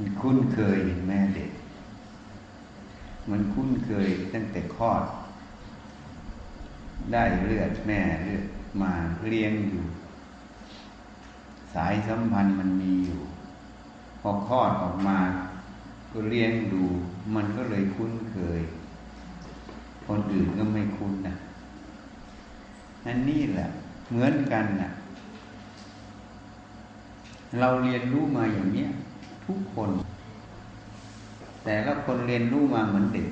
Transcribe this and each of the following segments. มันคุ้นเคยเห็นแม่เด็กมันคุ้นเคยตั้งแต่คลอดได้เลือดแม่เลือดมาเลี้ยงอยู่สายสัมพันธ์มันมีอยู่พอคลอดออกมาก็เลี้ยงดูมันก็เลยคุ้นเคยคนอื่นก็ไม่คุ้นนะนั่นนี่แหละเหมือนกันนะเราเรียนรู้มาอย่างนี้ทุกคนแต่ละคนเรียนรู้มาเหมือนเด็ก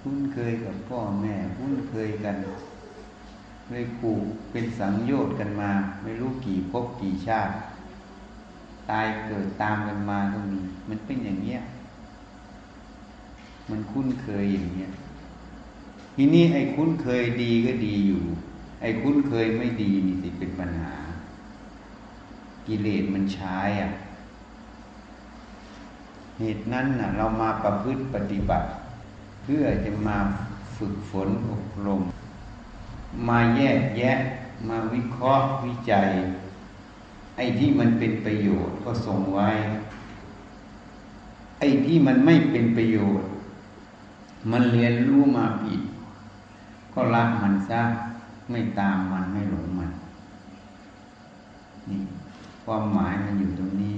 คุ้นเคยกับพ่อแม่คุ้นเคยกันเลยผูกเป็นสังโยชน์กันมาไม่รู้กี่ภพกี่ชาติตายเกิดตามกันมาก็มีมันเป็นอย่างเงี้ยมันคุ้นเคยอย่างเงี้ยทีนี้ไอ้คุ้นเคยดีก็ดีอยู่ไอ้คุ้นเคยไม่ดีนี่สิเป็นปัญหากิเลสมันใช้อ่ะเหตุนั้นน่ะเรามาประพฤติปฏิบัติเพื่อจะมาฝึกฝนอบรมมาแยกแยะมาวิเคราะห์วิจัยไอ้ที่มันเป็นประโยชน์ก็ส่งไว้ไอ้ที่มันไม่เป็นประโยชน์มันเรียนรู้มาผิดก็ละมันซะไม่ตามมันไม่หลงมันนี่ความหมายมันอยู่ตรงนี้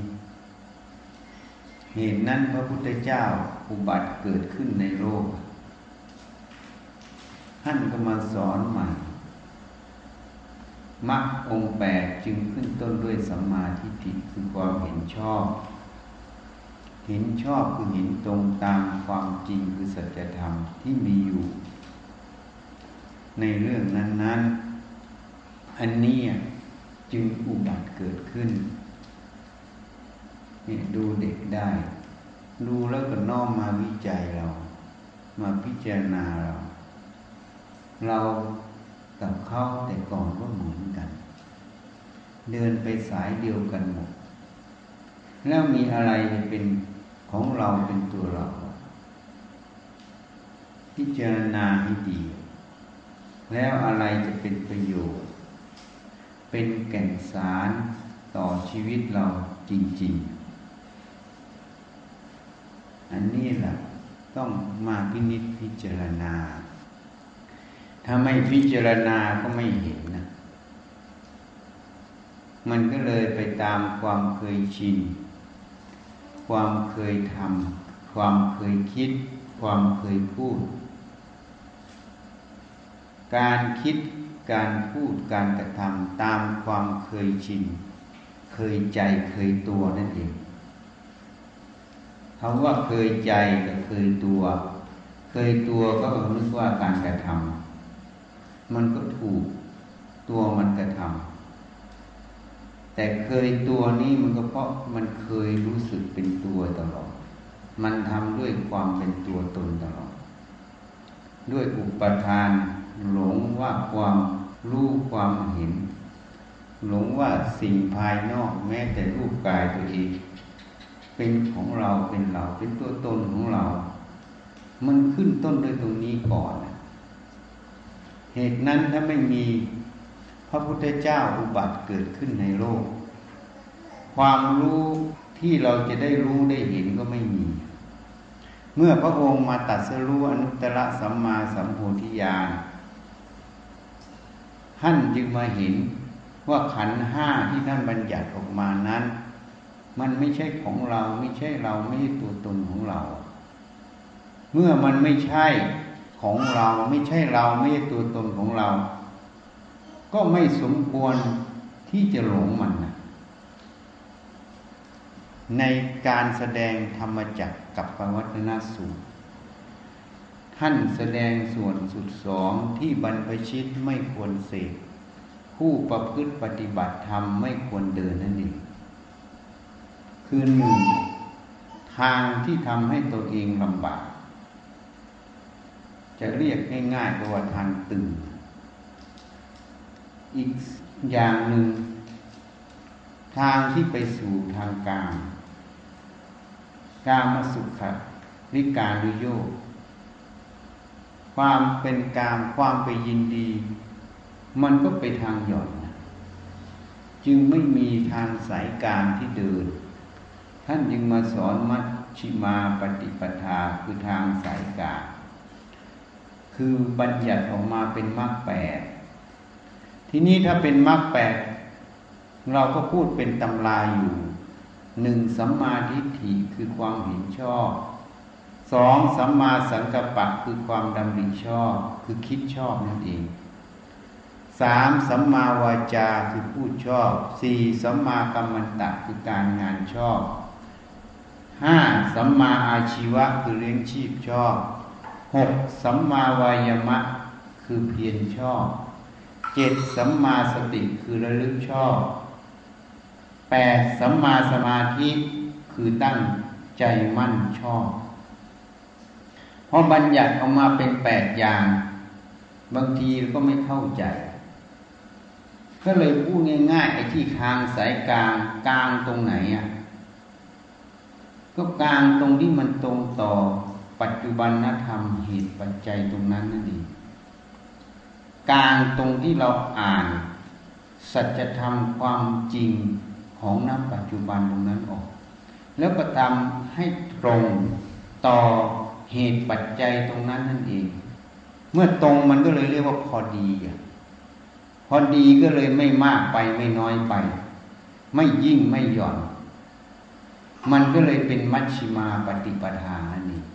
เหตุนั้นพระพุทธเจ้าอุบัติเกิดขึ้นในโลกท่านก็มาสอนใหม่มรรคองค์แปดจึงขึ้นต้นด้วยสัมมาทิฏฐิคือความเห็นชอบเห็นชอบคือเห็นตรงตามความจริงคือสัจธรรมที่มีอยู่ในเรื่องนั้นๆอันนี้จึงอุบัติเกิดขึ้นนี่ดูเด็กได้ดูแล้วก็น้อมมาวิจัยเรามาพิจารณาเรากับเขาแต่ก่อนก็เหมือนกันเดินไปสายเดียวกันหมดแล้วมีอะไรเป็นของเราเป็นตัวเราพิจารณาให้ดีแล้วอะไรจะเป็นประโยชน์เป็นแก่นสารต่อชีวิตเราจริงๆอันนี้แหละต้องมาพินิจพิจารณาถ้าไม่พิจารณาก็ไม่เห็นนะมันก็เลยไปตามความเคยชินความเคยทำความเคยคิดความเคยพูดการคิดการพูดการกระทำตามความเคยชินเคยใจเคยตัวนั่นเองคำว่าเคยใจกับเคยตัวเคยตัวก็นึกว่าการกระทำมันก็ถูกตัวมันกระทำแต่เคยตัวนี้มันก็เพราะมันเคยรู้สึกเป็นตัวตลอดมันทำด้วยความเป็นตัวตนตลอดด้วยอุปทานหลงว่าความรู้ความเห็นหลงว่าสิ่งภายนอกแม้แต่รูปกายตัวเองเป็นของเราเป็นเราเป็นตัวตนของเรามันขึ้นต้นด้วยตรงนี้ก่อนเหตุนั้นถ้าไม่มีพระพุทธเจ้าอุบัติเกิดขึ้นในโลกความรู้ที่เราจะได้รู้ได้เห็นก็ไม่มีเมื่อพระองค์มาตรัสรู้อนุตตรสัมมาสัมโพธิญาณท่านจึงมาเห็นว่าขันธ์ห้าที่ท่านบัญญัติออกมานั้นมันไม่ใช่ของเราไม่ใช่เราไม่ใช่ตัวตนของเราเมื่อมันไม่ใช่ของเราไม่ใช่เราไม่ใช่ตัวตนของเราก็ไม่สมควรที่จะหลงมันนะในการแสดงธรรมจักรกับปวัตตนสูตรท่านแสดงส่วนสุดสองที่บรรพชิตไม่ควรเสพผู้ประพฤติปฏิบัติธรรมไม่ควรเดินนั่นเองคือหนึ่งทางที่ทำให้ตัวเองลำบากจะเรียกง่ายๆว่าทางตื่นอีกอย่างหนึ่งทางที่ไปสู่ทางกามกามสุขะวิการุโยคความเป็นกามความไปยินดีมันก็ไปทางหย่อนจึงไม่มีทางสายกามที่เดิน ท่านจึงมาสอนมัชฌิมาปฏิปทาคือทางสายกลางคือบัญญัติออกมาเป็นมรรคแปดทีนี้ถ้าเป็นมรรคแปดเราก็พูดเป็นตำราอยู่หนึ่งสัมมาทิฏฐิคือความเห็นชอบสองสัมมาสังกัปปะคือความดำริชอบคือคิดชอบนั่นเองสามสัมมาวาจาคือพูดชอบสี่สัมมากัมมันตะคือการงานชอบห้าสัมมาอาชีวะคือเลี้ยงชีพชอบหกสัมมาวายามะคือเพียรชอบเจ็ดสัมมาสติคือระลึกชอบแปดสัมมาสมาธิคือตั้งใจมั่นชอบเพราะบัญญัติออกมาเป็นแปดอย่างบางทีก็ไม่เข้าใจก็เลยพูดง่ายๆไอ้ที่ทางสายกลางกลางตรงไหนอ่ะก็กลางตรงที่มันตรงต่อปัจจุบันธรรมเหตุปัจจัยตรงนั้นนั่นเองกลางตรงที่เราอ่านสัจธรรมความจริงของณปัจจุบันตรงนั้นออกแล้วก็ทำให้ตรงต่อเหตุปัจจัยตรงนั้นนั่นเองเมื่อตรงมันก็เลยเรียกว่าพอดีพอดีก็เลยไม่มากไปไม่น้อยไปไม่ยิ่งไม่หย่อนมันก็เลยเป็นมัชฌิมาปฏิปทานั่นเอง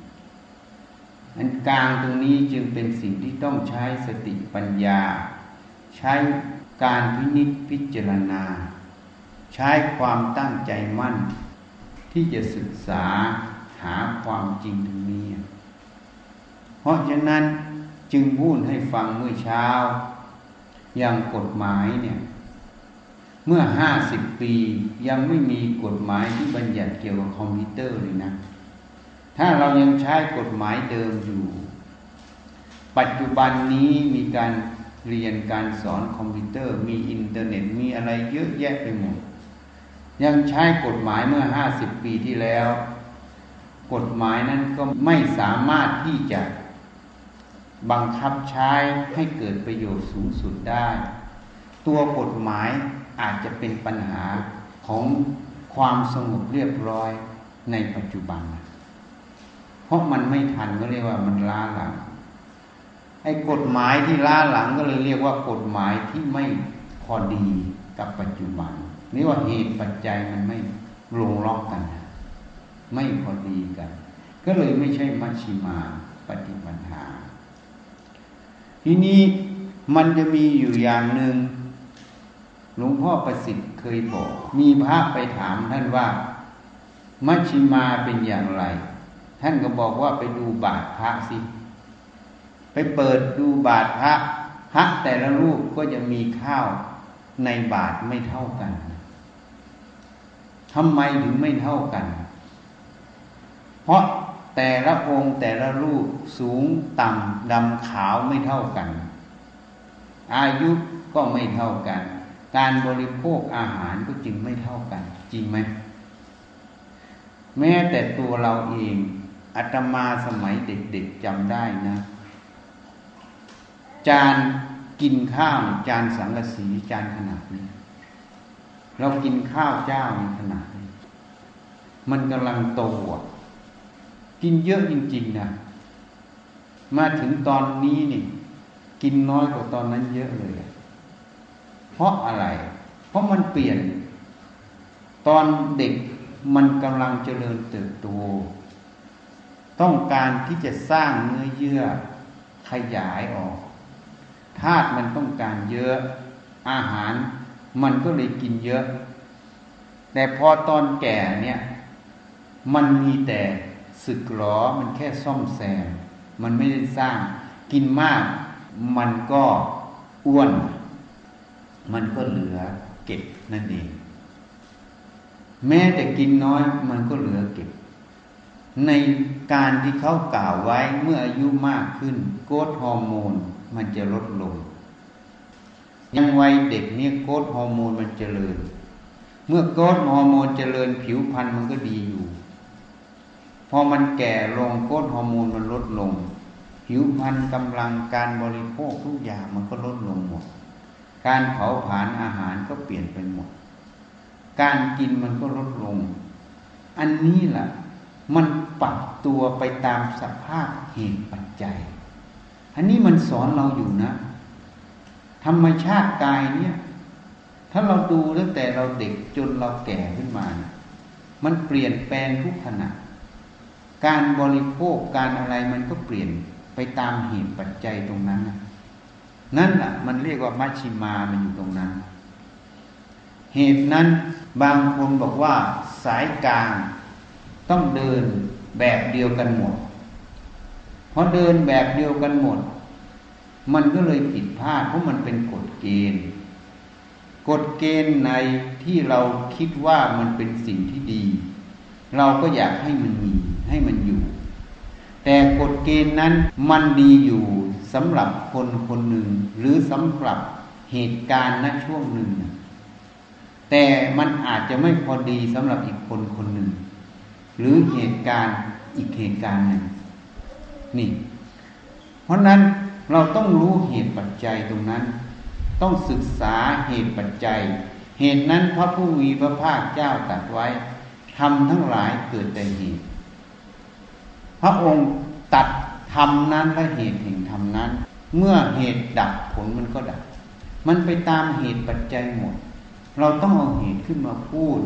อันกลางตรงนี้จึงเป็นสิ่งที่ต้องใช้สติปัญญาใช้การวินิจพิจารณาใช้ความตั้งใจมั่นที่จะศึกษาหาความจริงตรงนี้เพราะฉะนั้นจึงพูดให้ฟังเมื่อเช้าอย่างกฎหมายเนี่ยเมื่อ50 ปียังไม่มีกฎหมายที่บัญญัติเกี่ยวกับคอมพิวเตอร์เลยนะถ้าเรายังใช้กฎหมายเดิมอยู่ปัจจุบันนี้มีการเรียนการสอนคอมพิวเตอร์มีอินเทอร์เน็ตมีอะไรเยอะแยะไปหมดยังใช้กฎหมายเมื่อ50 ปีที่แล้วกฎหมายนั้นก็ไม่สามารถที่จะบังคับใช้ให้เกิดประโยชน์สูงสุดได้ตัวกฎหมายอาจจะเป็นปัญหาของความสงบเรียบร้อยในปัจจุบันเพราะมันไม่ทันก็เรียกว่ามันล้าหลังไอ้กฎหมายที่ล้าหลังก็เลยเรียกว่ากฎหมายที่ไม่พอดีกับปัจจุบันนี่ว่าเหตุปัจจัยมันไม่ลงล็อกกันไม่พอดีกันก็เลยไม่ใช่มัชฌิมาปฏิปทาทีนี้มันจะมีอยู่อย่างหนึ่งหลวงพ่อประสิทธิ์เคยบอกมีพระไปถามท่านว่ามัชฌิมาเป็นอย่างไรท่านก็บอกว่าไปดูบาตรพระสิไปเปิดดูบาตรพระพระแต่ละรูปก็จะมีข้าวในบาตรไม่เท่ากันทำไมถึงไม่เท่ากันเพราะแต่ละองค์แต่ละรูปสูงต่ำดำขาวไม่เท่ากันอายุก็ไม่เท่ากันการบริโภคอาหารก็จึงไม่เท่ากันจริงไหมแม้แต่ตัวเราเองอาตมาสมัยเด็กๆจำได้นะจานกินข้าวจานสังกะสีจานขนาดนี้เรากินข้าวเจ้าในขนาดนี้มันกำลังโตกินเยอะจริงๆนะมาถึงตอนนี้นี่กินน้อยกว่าตอนนั้นเยอะเลยเพราะอะไรเพราะมันเปลี่ยนตอนเด็กมันกำลังเจริญเติบโตต้องการที่จะสร้างเนื้อเยื่อขยายออกธาตุมันต้องการเยอะอาหารมันก็เลยกินเยอะแต่พอตอนแก่เนี่ยมันมีแต่สึกหรอมันแค่ซ่อมแซมมันไม่ได้สร้างกินมากมันก็อ้วนมันก็เหลือเก็บนั่นเองแม้แต่กินน้อยมันก็เหลือเก็บในการที่เขากล่าวไว้เมื่ออายุมากขึ้นโกรทฮอร์โมนมันจะลดลงยังวัยเด็กเนี่ยโกรทฮอร์โมนมันเจริญเมื่อโกรทฮอร์โมนเจริญผิวพรรณมันก็ดีอยู่พอมันแก่ลงโกรทฮอร์โมนมันลดลงผิวพรรณกำลังการบริโภคทุกอย่างมันก็ลดลงหมดการเผาผลาญอาหารก็เปลี่ยนไปหมดการกินมันก็ลดลง อันนี้แหละมันปรับตัวไปตามสภาพเหตุปัจจัยอันนี้มันสอนเราอยู่นะธรรมชาติกายเนี่ยถ้าเราดูตั้งแต่เราเด็กจนเราแก่ขึ้นมานะมันเปลี่ยนแปลงทุกขณะการบริโภคการอะไรมันก็เปลี่ยนไปตามเหตุปัจจัยตรงนั้นนะนั่นแหละมันเรียกว่ามัชฌิมามันอยู่ตรงนั้นเหตุนั้นบางคนบอกว่าสายกลางต้องเดินแบบเดียวกันหมดพอเดินแบบเดียวกันหมดมันก็เลยผิดพลาดเพราะมันเป็นกฎเกณฑ์ในที่เราคิดว่ามันเป็นสิ่งที่ดีเราก็อยากให้มันมีให้มันอยู่แต่กฎเกณฑ์นั้นมันดีอยู่สำหรับคนคนหนึ่งหรือสำหรับเหตุการณ์ณช่วงหนึ่งแต่มันอาจจะไม่พอดีสำหรับอีกคนคนหนึ่งหรือเหตุการณ์อีกเหตุการณ์หนึ่งนี่เพราะนั้นเราต้องรู้เหตุปัจจัยตรงนั้นต้องศึกษาเหตุปัจจัยเหตุนั้นพระผู้มีพระภาคเจ้าตรัสไว้ธรรมทั้งหลายเกิดแต่เหตุพระองค์ตัดธรรมนั้นและเหตุแห่งธรรมนั้นเมื่อเหตุดับผลมันก็ดับมันไปตามเหตุปัจจัยหมดเราต้องเอาเหตุขึ้นมาพูด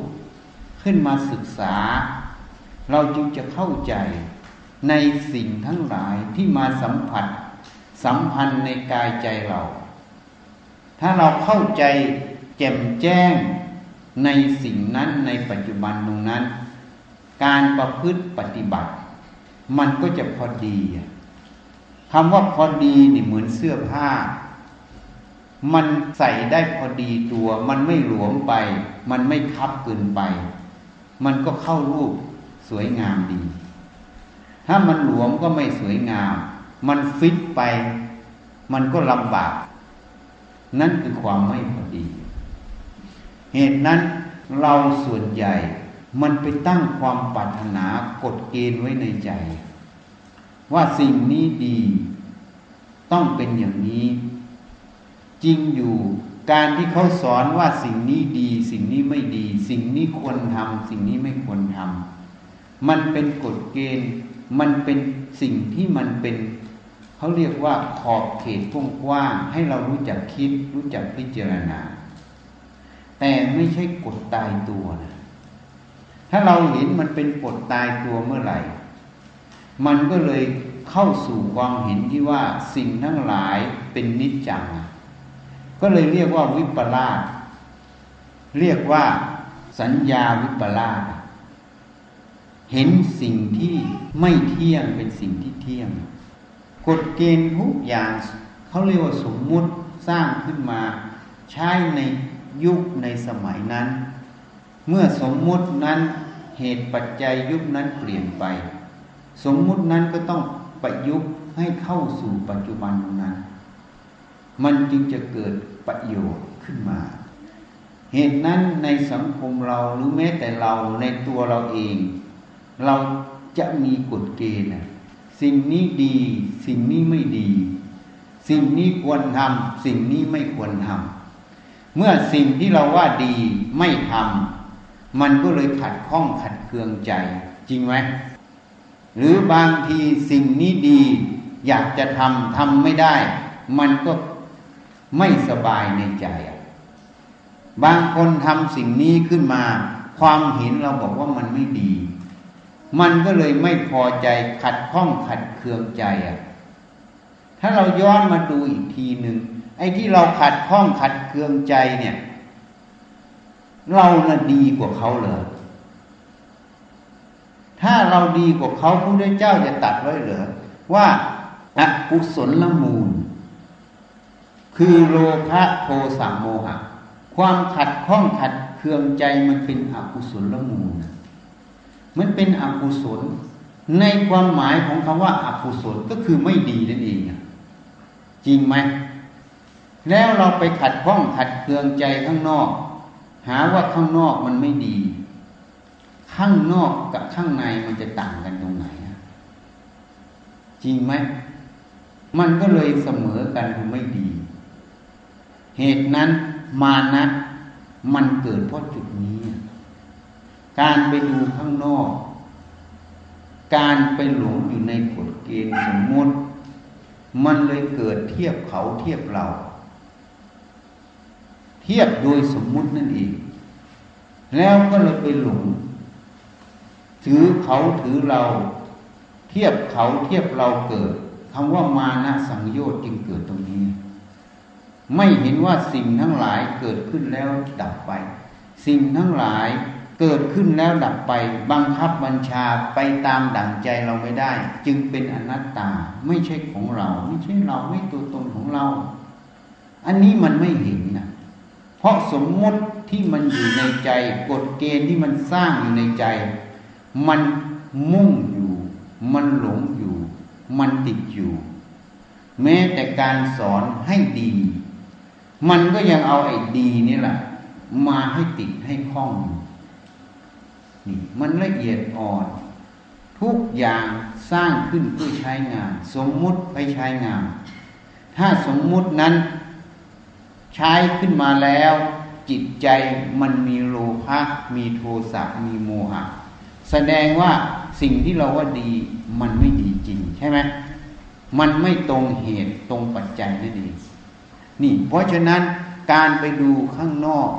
ขึ้นมาศึกษาเราจึงจะเข้าใจในสิ่งทั้งหลายที่มาสัมผัสสัมพันธ์ในกายใจเราถ้าเราเข้าใจแจ่มแจ้งในสิ่งนั้นในปัจจุบันตรงนั้นการประพฤติปฏิบัติมันก็จะพอดีคำว่าพอดีนี่เหมือนเสื้อผ้ามันใส่ได้พอดีตัวมันไม่หลวมไปมันไม่คับเกินไปมันก็เข้ารูปสวยงามดีถ้ามันหลวมก็ไม่สวยงามมันฟิตไปมันก็ลำบากนั่นคือความไม่พอดีเหตุนั้นเราส่วนใหญ่มันไปตั้งความปรารถนากฎเกณฑ์ไว้ในใจว่าสิ่งนี้ดีต้องเป็นอย่างนี้จริงอยู่การที่เขาสอนว่าสิ่งนี้ดีสิ่งนี้ไม่ดีสิ่งนี้ควรทำสิ่งนี้ไม่ควรทำมันเป็นกฎเกณฑ์มันเป็นสิ่งที่มันเป็นเขาเรียกว่าขอบเขตกว้างให้เรารู้จักคิดรู้จักพิจารณาแต่ไม่ใช่กฎตายตัวนะถ้าเราเห็นมันเป็นกฎตายตัวเมื่อไหร่มันก็เลยเข้าสู่ความเห็นที่ว่าสิ่งทั้งหลายเป็นนิจจังก็เลยเรียกว่าวิปลาสเรียกว่าสัญญาวิปลาสเห็นสิ่งที่ไม่เที่ยงเป็นสิ่งที่เที่ยงกฎเกณฑ์ทุกอย่างเขาเรียกว่าสมมุติสร้างขึ้นมาใช้ในยุคในสมัยนั้นเมื่อสมมุตินั้นเหตุปัจจัยยุคนั้นเปลี่ยนไปสมมุตินั้นก็ต้องประยุกต์ให้เข้าสู่ปัจจุบันตรงนั้นมันจึงจะเกิดประโยชน์ขึ้นมาเหตุนั้นในสังคมเราหรือแม้แต่เราในตัวเราเองเราจะมีกฎเกณฑ์สิ่งนี้ดีสิ่งนี้ไม่ดีสิ่งนี้ควรทำสิ่งนี้ไม่ควรทำเมื่อสิ่งที่เราว่าดีไม่ทำมันก็เลยขัดข้องขัดเคืองใจจริงไหมหรือบางทีสิ่งนี้ดีอยากจะทำไม่ได้มันก็ไม่สบายในใจบางคนทำสิ่งนี้ขึ้นมาความเห็นเราบอกว่ามันไม่ดีมันก็เลยไม่พอใจขัดข้องขัดเคืองใจถ้าเราย้อนมาดูอีกทีหนึ่งไอ้ที่เราขัดข้องขัดเคืองใจเนี่ยเราน่ะดีกว่าเขาเลยถ้าเราดีกว่าเขาพระพุทธเจ้าจะตรัสไว้เหรอว่าอกุศลมูลคือโลภะโทสะโมหะความขัดข้องขัดเคืองใจมันเป็นอกุศลมูลมันเป็นอกุศลในความหมายของคำว่าอกุศลก็คือไม่ดีนั่นเองจริงไหมแล้วเราไปขัดข้องขัดเคืองใจข้างนอกหาว่าข้างนอกมันไม่ดีข้างนอกกับข้างในมันจะต่างกันตรงไหนจริงไหมมันก็เลยเสมอกันคือไม่ดีเหตุนั้นมานะมันเกิดเพราะจุดนี้ การไปดูข้างนอกการไปหลงอยู่ในกฎเกณฑ์สมมติมันเลยเกิดเทียบเขาเทียบเราเทียบโดยสมมุตินั่นเองแล้วก็เลยไปหลงถือเขาถือเราเทียบเขาเทียบเราเกิดคำว่ามานะสังโยชน์จึงเกิดตรงนี้ไม่เห็นว่าสิ่งทั้งหลายเกิดขึ้นแล้วดับไปสิ่งทั้งหลายเกิดขึ้นแล้วดับไปบังคับบัญชาไปตามดั่งใจเราไม่ได้จึงเป็นอนัตตาไม่ใช่ของเราไม่ใช่เราไม่ตัวตนของเราอันนี้มันไม่เห็นนะเพราะสมมติที่มันอยู่ในใจกฎเกณฑ์ที่มันสร้างอยู่ในใจมันมุ่งอยู่มันหลงอยู่มันติดอยู่แม้แต่การสอนให้ดีมันก็ยังเอาไอ้ดีนี่แหละมาให้ติดให้คล้องนี่มันละเอียดอ่อนทุกอย่างสร้างขึ้นเพื่อใช้งานสมมุติไปใช้งานถ้าสมมุตินั้นใช้ขึ้นมาแล้วจิตใจมันมีโลภะมีโทสะมีโมหะแสดงว่าสิ่งที่เราว่าดีมันไม่ดีจริงใช่ไหมมันไม่ตรงเหตุตรงปัจจัยนั่นเองนี่เพราะฉะนั้นการไปดูข้างนอก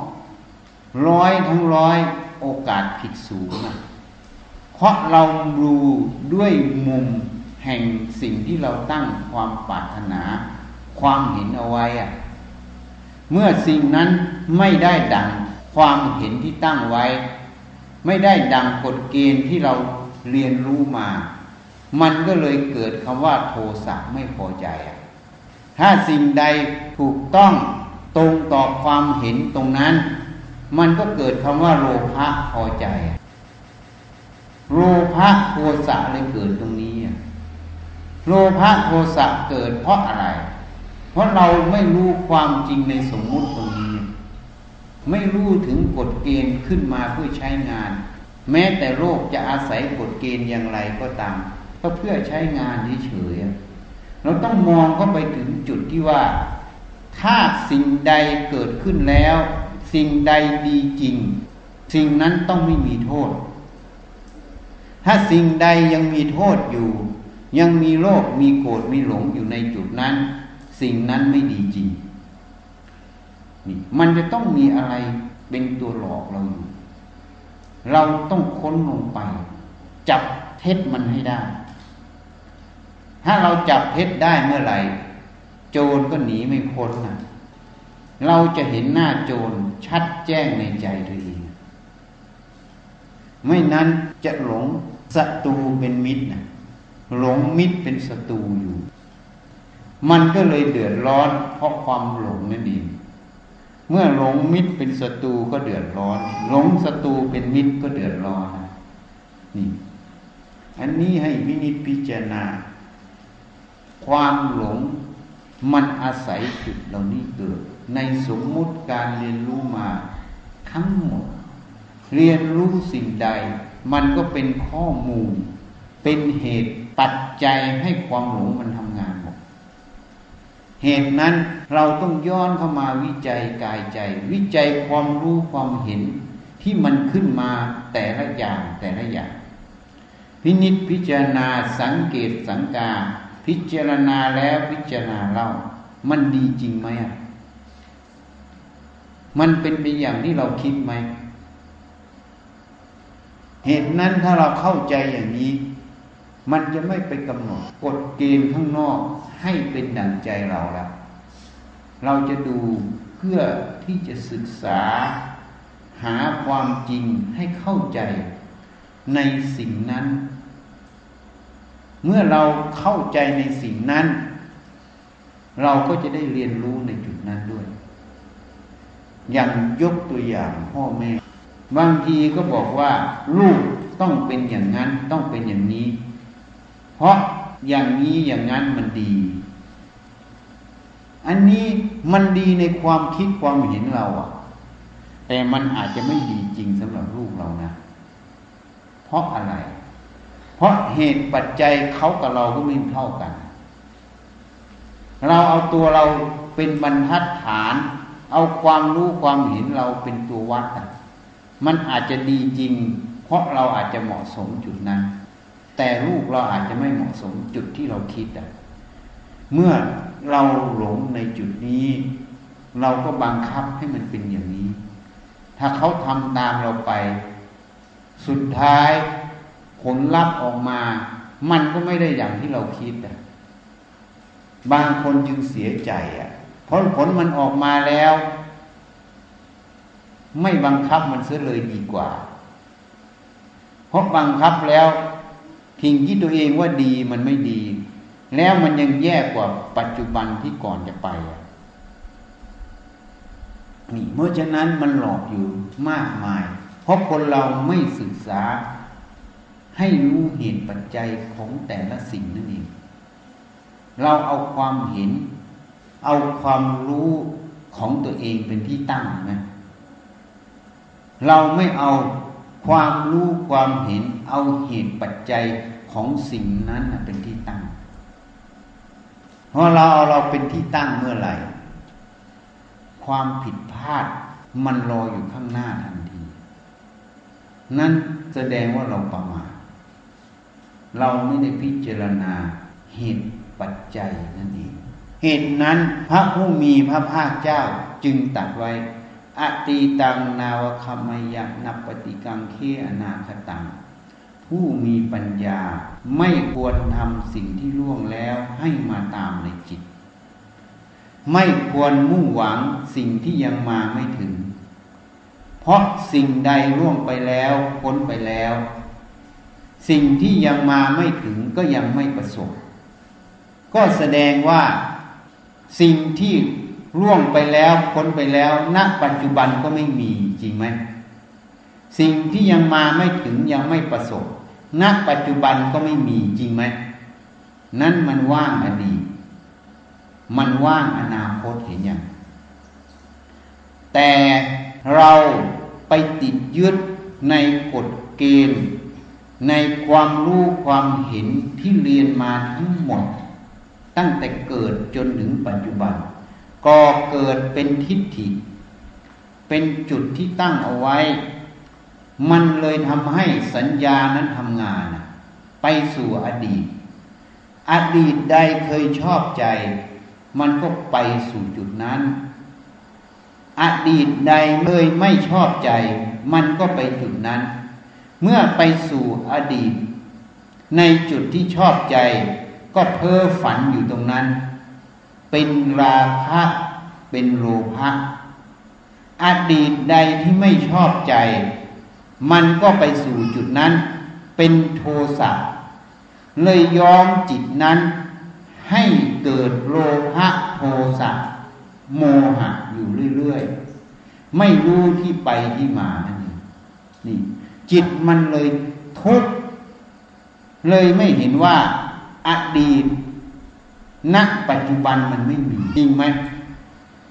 ร้อยทั้งร้อยโอกาสผิดสูงนะเพราะเราดูด้วยมุมแห่งสิ่งที่เราตั้งความปรารถนาความเห็นเอาไว้เมื่อสิ่งนั้นไม่ได้ดังความเห็นที่ตั้งไว้ไม่ได้ดังกฎเกณฑ์ที่เราเรียนรู้มามันก็เลยเกิดคำว่าโทสะไม่พอใจถ้าสิ่งใดถูกต้องตรงต่อความเห็นตรงนั้นมันก็เกิดคำว่าโลภะพอใจโลภะโทสะเลยเกิดตรงนี้โลภะโทสะเกิดเพราะอะไรเพราะเราไม่รู้ความจริงในสมมุติตรงนี้ไม่รู้ถึงกฎเกณฑ์ขึ้นมาเพื่อใช้งานแม้แต่โลกจะอาศัยกฎเกณฑ์อย่างไรก็ตามก็เพื่อใช้งานเฉยๆเราต้องมองเข้าไปถึงจุดที่ว่าถ้าสิ่งใดเกิดขึ้นแล้วสิ่งใดดีจริงสิ่งนั้นต้องไม่มีโทษถ้าสิ่งใดยังมีโทษอยู่ยังมีโลภมีโกรธมีหลงอยู่ในจุดนั้นสิ่งนั้นไม่ดีจริงนี่มันจะต้องมีอะไรเป็นตัวหลอกเราอยู่เราต้องค้นลงไปจับเท็จมันให้ได้ถ้าเราจับเท็จได้เมื่อไหร่โจรก็หนีไม่พ้นนะเราจะเห็นหน้าโจรชัดแจ้งในใจตัวเองไม่นั้นจะหลงศัตรูเป็นมิตรนะหลงมิตรเป็นศัตรูอยู่มันก็เลยเดือดร้อนเพราะความหลงนั่นเองเมื่อหลงมิตรเป็นศัตรูก็เดือดร้อนหลงศัตรูเป็นมิตรก็เดือดร้อนนี่อันนี้ให้วินิจพิจารณาความหลงมันอาศัยจุดเหล่านี้เกิดในสมมุติการเรียนรู้มาทั้งหมดเรียนรู้สิ่งใดมันก็เป็นข้อมูลเป็นเหตุปัจจัยให้ความหลงมันทำงานหมดเหตุนั้นเราต้องย้อนเข้ามาวิจัยกายใจวิจัยความรู้ความเห็นที่มันขึ้นมาแต่ละอย่างแต่ละอย่างพินิจพิจารณาสังเกตสังกาพิจารณาแล้วพิจารณาเล่ามันดีจริงไหมมันเป็นไปอย่างที่เราคิดไหมเหตุนั้นถ้าเราเข้าใจอย่างนี้มันจะไม่ไปกำหนดกฎเกณฑ์ข้างนอกให้เป็นดั่งใจเราละเราจะดูเพื่อที่จะศึกษาหาความจริงให้เข้าใจในสิ่งนั้นเมื่อเราเข้าใจในสิ่งนั้นเราก็จะได้เรียนรู้ในจุดนั้นด้วยอย่างยกตัวอย่างพ่อแม่บางทีก็บอกว่าลูกต้องเป็นอย่างนั้นต้องเป็นอย่างนี้เพราะอย่างนี้อย่างนั้นมันดีอันนี้มันดีในความคิดความเห็นเราแต่มันอาจจะไม่ดีจริงสำหรับลูกเรานะเพราะอะไรเพราะเหตุปัจจัยเขากับเราก็ไม่เท่ากันเราเอาตัวเราเป็นบรรทัดฐานเอาความรู้ความเห็นเราเป็นตัววัดมันอาจจะดีจริง ราะเราอาจจะเหมาะสมจุดนั้นแต่ลูกเราอาจจะไม่เหมาะสมจุดที่เราคิดอ่ะเมื่อเราหลงในจุดนี้เราก็บังคับให้มันเป็นอย่างนี้ถ้าเขาทำตามเราไปสุดท้ายผลลัพธ์ออกมามันก็ไม่ได้อย่างที่เราคิดอ่ะบางคนจึงเสียใจอ่ะเพราะผลมันออกมาแล้วไม่บังคับมันเสียเลยดีกว่าเพราะบังคับแล้วทิ้งที่ตัวเองว่าดีมันไม่ดีแล้วมันยังแย่กว่าปัจจุบันที่ก่อนจะไปนี่เพราะฉะนั้นมันหลอกอยู่มากมายเพราะคนเราไม่ศึกษาให้รู้เหตุปัจจัยของแต่ละสิ่งนั่นเองเราเอาความเห็นเอาความรู้ของตัวเองเป็นที่ตั้งนะเราไม่เอาความรู้ความเห็นเอาเหตุปัจจัยของสิ่งนั้นเป็นที่ตั้งเพราะเราเอาเราเป็นที่ตั้งเมื่อไหร่ความผิดพลาดมันรออยู่ข้างหน้าทันทีนั่นแสดงว่าเราประมาทเราไม่ได้พิจารณาเหตุปัจจัยนั่นเองเหตุนั้นพระผู้มีพระภาคเจ้าจึงตรัสไว้อติตังนาวคัมมยะนัปปติกังเคอนาคตังผู้มีปัญญาไม่ควรทำสิ่งที่ล่วงแล้วให้มาตามในจิตไม่ควรมุ่งหวังสิ่งที่ยังมาไม่ถึงเพราะสิ่งใดล่วงไปแล้วพ้นไปแล้วสิ่งที่ยังมาไม่ถึงก็ยังไม่ประสบก็แสดงว่าสิ่งที่ล่วงไปแล้วพ้นไปแล้วณปัจจุบันก็ไม่มีจริงไหมสิ่งที่ยังมาไม่ถึงยังไม่ประสบณปัจจุบันก็ไม่มีจริงไหมนั่นมันว่างอดีตมันว่างอนาคตเห็นยังแต่เราไปติดยึดในกฎเกณฑ์ในความรู้ความเห็นที่เรียนมาทั้งหมดตั้งแต่เกิดจนถึงปัจจุบันก็เกิดเป็นทิฏฐิเป็นจุดที่ตั้งเอาไว้มันเลยทำให้สัญญานั้นทำงานไปสู่อดีตอดีตใดเคยชอบใจมันก็ไปสู่จุดนั้นอดีตใดเลยไม่ชอบใจมันก็ไปจุดนั้นเมื่อไปสู่อดีตในจุดที่ชอบใจก็เพ้อฝันอยู่ตรงนั้นเป็นราคะเป็นโลภะอดีตใดที่ไม่ชอบใจมันก็ไปสู่จุดนั้นเป็นโทสะเลยยอมจิตนั้นให้เกิดโลภะโทสะโมหะอยู่เรื่อยๆไม่รู้ที่ไปที่มานั่นเองนี่จิตมันเลยทุกข์เลยไม่เห็นว่าอดีตณปัจจุบันมันไม่มีจริงไหม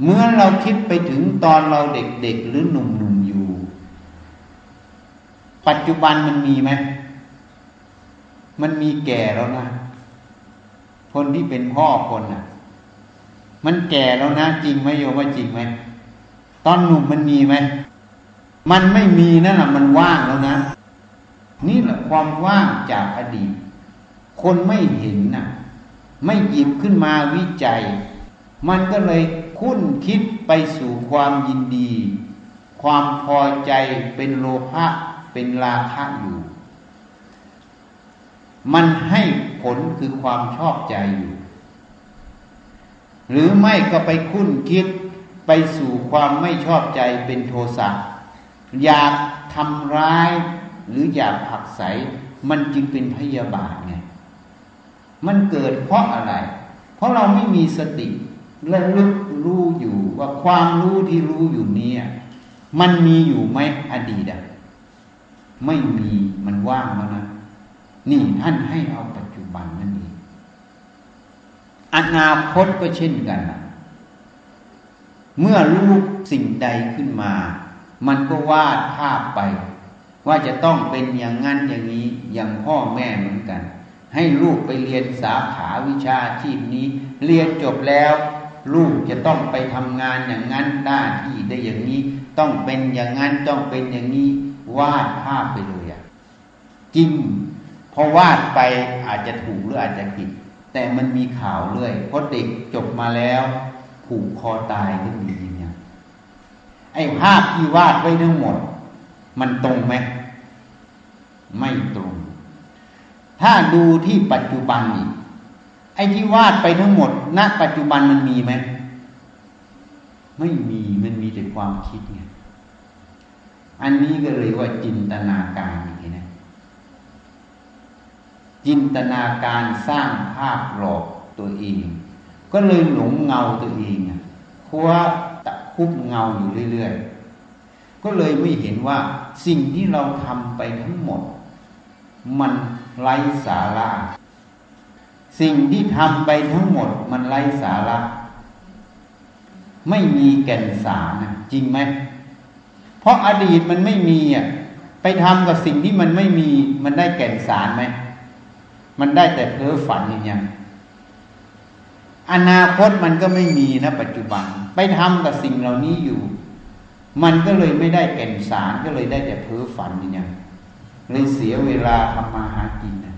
เมื่อเราคิดไปถึงตอนเราเด็กๆหรือหนุ่มๆอยู่ปัจจุบันมันมีไหมมันมีแก่แล้วนะคนที่เป็นพ่อคนน่ะมันแก่แล้วนะจริงไหมโยมว่าจริงไหมตอนหนุ่มมันมีไหมมันไม่มีนั่นแหละมันว่างแล้วนะนี่แหละความว่างจากอดีตคนไม่เห็นน่ะไม่หยิบขึ้นมาวิจัยมันก็เลยคุ้นคิดไปสู่ความยินดีความพอใจเป็นโลภะเป็นราคะอยู่มันให้ผลคือความชอบใจอยู่หรือไม่ก็ไปคุ้นคิดไปสู่ความไม่ชอบใจเป็นโทสะอยากทำร้ายหรืออยากผลักไสมันจึงเป็นพยาบาทไงมันเกิดเพราะอะไรเพราะเราไม่มีสติระลึกรู้อยู่ว่าความรู้ที่รู้อยู่นี้มันมีอยู่ไหมอดีตไม่มีมันว่างแล้วนะนี่ท่านให้เอาปัจจุบันนั่นเองอนาคตก็เช่นกันเมื่อรู้สิ่งใดขึ้นมามันก็วาดภาพไปว่าจะต้องเป็นอย่างนั้นอย่างนี้อย่างพ่อแม่เหมือนกันให้ลูกไปเรียนสาขาวิชาชีพนี้เรียนจบแล้วลูกจะต้องไปทำงานอย่างนั้นหน้าที่ได้อย่างนี้ต้องเป็นอย่างนั้นต้องเป็นอย่างนี้วาดภาพไปเลย จริงพอวาดไปอาจจะถูกหรืออาจจะผิดแต่มันมีข่าวเรื่อยเพราะเด็กจบมาแล้วผูกคอตายก็มีเนี่ยไอ้ภาพที่วาดไว้ทั้งหมดมันตรงไหมไม่ตรงถ้าดูที่ปัจจุบันนี่ไอ้ที่วาดไปทั้งหมดณปัจจุบันมันมีไหมไม่มีมันมีแต่ความคิดไงอันนี้ก็เลยว่าจินตนาการอย่างนี้นะจินตนาการสร้างภาพหลอกตัวเองก็เลยหลงเงาตัวเองเพราะว่าตะคุบเงาอยู่เรื่อยๆก็เลยไม่เห็นว่าสิ่งที่เราทำไปทั้งหมดมันไร้สาระสิ่งที่ทำไปทั้งหมดมันไร้สาระไม่มีแก่นสารนะจริงไหมเพราะอดีตมันไม่มีอ่ะไปทำกับสิ่งที่มันไม่มีมันได้แก่นสารไหมมันได้แต่เพ้อฝันอย่างนี้อนาคตมันก็ไม่มีนะปัจจุบันไปทำกับสิ่งเหล่านี้อยู่มันก็เลยไม่ได้แก่นสารก็เลยได้แต่เพ้อฝันอย่างนี้เลยเสียเวลาทำมาหากินนะ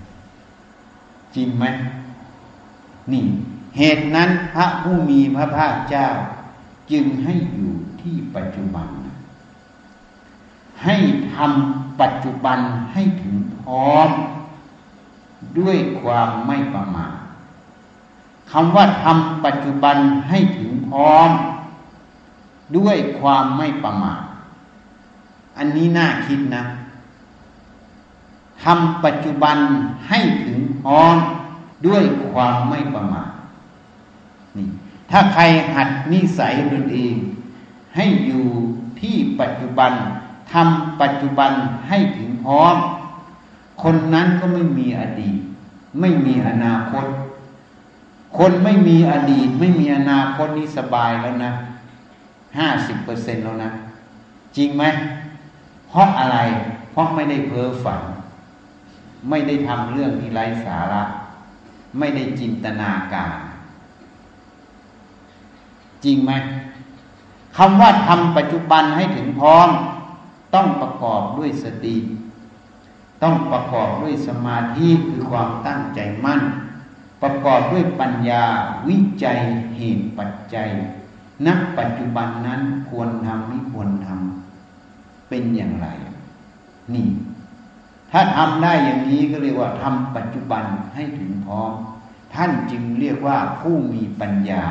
จริงไหมนี่เหตุนั้นพระผู้มีพระภาคเจ้าจึงให้อยู่ที่ปัจจุบันให้ทำปัจจุบันให้ถึงพร้อมด้วยความไม่ประมาทคำว่าทำปัจจุบันให้ถึงพร้อมด้วยความไม่ประมาทอันนี้น่าคิดนะทำปัจจุบันให้ถึงพร้อมด้วยความไม่ประมาทนี่ถ้าใครหัดนิสัยตนเองให้อยู่ที่ปัจจุบันทำปัจจุบันให้ถึงพร้อมคนนั้นก็ไม่มีอดีตไม่มีอนาคตคนไม่มีอดีตไม่มีอนาคตนี่สบายแล้วนะ 50% แล้วนะจริงไหมเพราะอะไรเพราะไม่ได้เพ้อฝันไม่ได้ทำเรื่องที่ไร้สาระไม่ได้จินตนาการจริงไหมคำว่าทำปัจจุบันให้ถึงพร้อมต้องประกอบด้วยสติต้องประกอบด้วยสมาธิคือความตั้งใจมั่นประกอบด้วยปัญญาวิจัยเหตุปัจจัยณปัจจุบันนั้นควรทำไม่ควรทำเป็นอย่างไรนี่ถ้าทำได้อย่างนี้ก็เรียกว่าทำปัจจุบันให้ถึงพร้อมท่านจึงเรียกว่าผู้มีปัญญา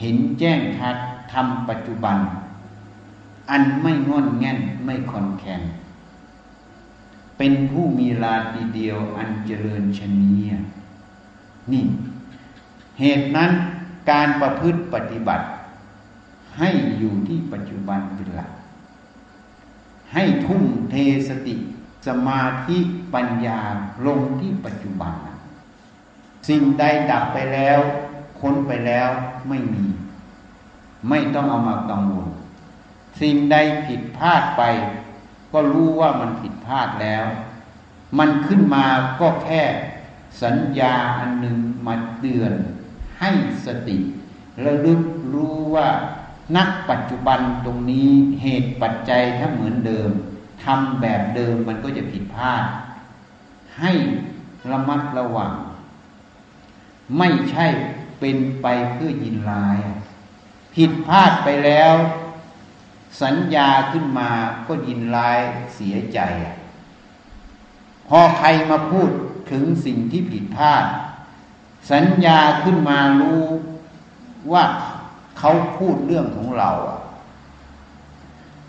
เห็นแจ้งชัดทำปัจจุบันอันไม่ง่อนแง่นไม่คอนแคนเป็นผู้มีราตรีเดียวอันเจริญชนีนี่เหตุนั้นการประพฤติปฏิบัติให้อยู่ที่ปัจจุบันเป็นหลักให้ทุ่มเทสติสมาธิปัญญาลงที่ปัจจุบันสิ่งใดดับไปแล้วค้นไปแล้วไม่มีไม่ต้องเอามากังวลสิ่งใดผิดพลาดไปก็รู้ว่ามันผิดพลาดแล้วมันขึ้นมาก็แค่สัญญาอันหนึ่งมาเตือนให้สติระลึกรู้ว่าณปัจจุบันตรงนี้เหตุปัจจัยถ้าเหมือนเดิมทำแบบเดิมมันก็จะผิดพลาดให้ระมัดระวังไม่ใช่เป็นไปเพื่อยินร้ายผิดพลาดไปแล้วสัญญาขึ้นมาก็ยินร้ายเสียใจพอใครมาพูดถึงสิ่งที่ผิดพลาดสัญญาขึ้นมารู้ว่าเขาพูดเรื่องของเรา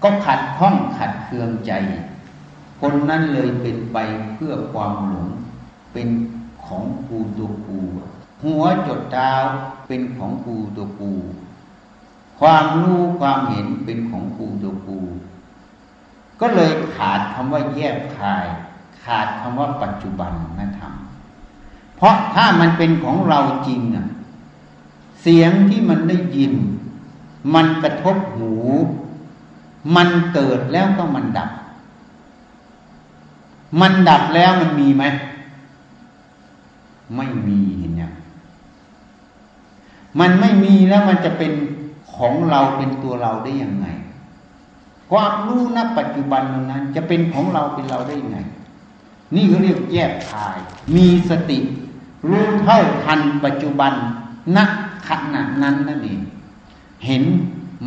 ก็ขัดข้องขัดเคืองใจคนนั้นเลยเป็นไปเพื่อความหลงเป็นของกูตัวกูหัวจดดาวเป็นของกูตัวกูความรู้ความเห็นเป็นของกูตัวกูก็เลยขาดคำว่าแยกคายขาดคำว่าปัจจุบันนะธรรมเพราะถ้ามันเป็นของเราจริงเสียงที่มันได้ยินมันกระทบหูมันเกิดแล้วก็มันดับมันดับแล้วมันมีไหมไม่มีเห็นยังมันไม่มีแล้วมันจะเป็นของเราเป็นตัวเราได้ยังไงความรู้ณปัจจุบันนั้นจะเป็นของเราเป็นเราได้ยังไง นี่เขาเรียกแยกคายมีสติรู้เท่าทันปัจจุบันณขณะนั้นนั่นเองเห็น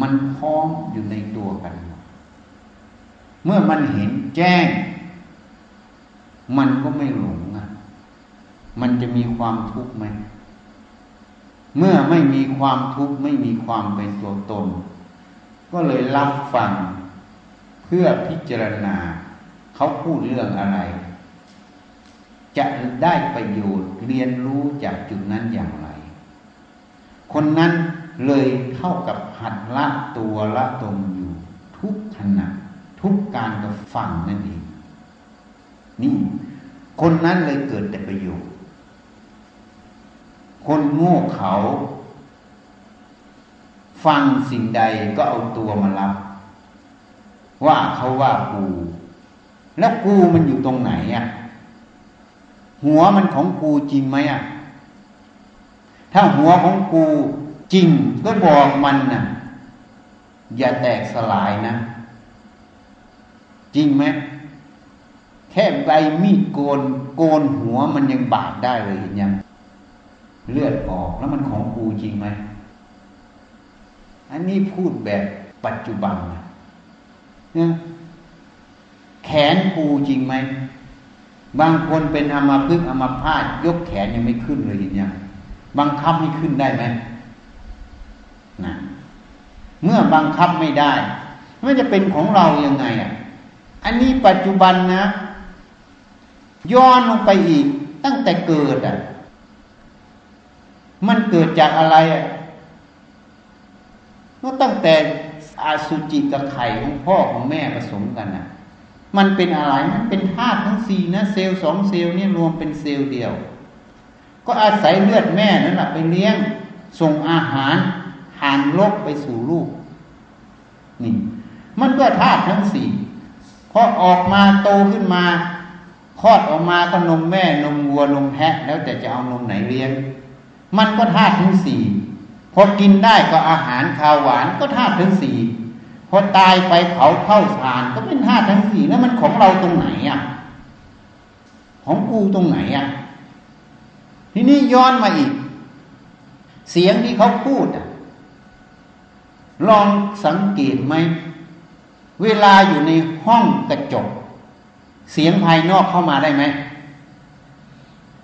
มันพร้อมอยู่ในตัวกันเมื่อมันเห็นแจ้งมันก็ไม่หลงนะมันจะมีความทุกข์ไหมเมื่อไม่มีความทุกข์ไม่มีความเป็นตัวตนก็เลยรับฟังเพื่อพิจารณาเขาพูดเรื่องอะไรจะได้ประโยชน์เรียนรู้จากจุดนั้นอย่างไรคนนั้นเลยเท่ากับหัดละตัวละตนอยู่ทุกขณะทุกการกระฟังนั่นเองนี่คนนั้นเลยเกิดแต่ประโยชน์คนโง่เขาฟังสิ่งใดก็เอาตัวมารับว่าเขาว่ากูแล้วกูมันอยู่ตรงไหนอ่ะหัวมันของกูจริงไหมอ่ะถ้าหัวของกูจริงก็บอกมันนะอย่าแตกสลายนะจริงไหมแค่ใบมีดโกนหัวมันยังบาดได้เลยเห็นยังเลือดออกแล้วมันของกูจริงไหมอันนี้พูดแบบปัจจุบันนะแขนกูจริงไหมบางคนเป็นอัมพฤกษ์อัมพาตยกแขนยังไม่ขึ้นเลยเห็นยังบังคับให้ขึ้นได้ไหมนะเมื่อบังคับไม่ได้มันจะเป็นของเรายังไงอ่ะอันนี้ปัจจุบันนะย้อนลงไปอีกตั้งแต่เกิดอ่ะมันเกิดจากอะไรอ่ะก็ตั้งแต่อสุจิกับไข่ของพ่อของแม่ผสมกันน่ะมันเป็นอะไรมันเป็นธาตุทั้งสี่นะเซลล์สองเซลล์เนี่ยรวมเป็นเซลล์เดียวก็อาศัยเลือดแม่นั่นแหละไปเลี้ยงส่งอาหารผ่านโลกไปสู่ลูกนี่มันก็ธาตุทั้งสี่พอออกมาโตขึ้นมาคลอดออกมาก็นมแม่นมวัวนมแพะแล้วแต่จะเอานมไหนเลี้ยงมันก็ธาตุทั้งสี่พอกินได้ก็อาหารข้าวหวานก็ธาตุทั้งสี่พอตายไปเผาเท่าฐานก็เป็นธาตุทั้งสี่แล้วมันของเราตรงไหนอ่ะของกูตรงไหนอ่ะทีนี้ย้อนมาอีกเสียงที่เขาพูดอ่ะลองสังเกตไหมเวลาอยู่ในห้องกระจกเสียงภายนอกเข้ามาได้ไหม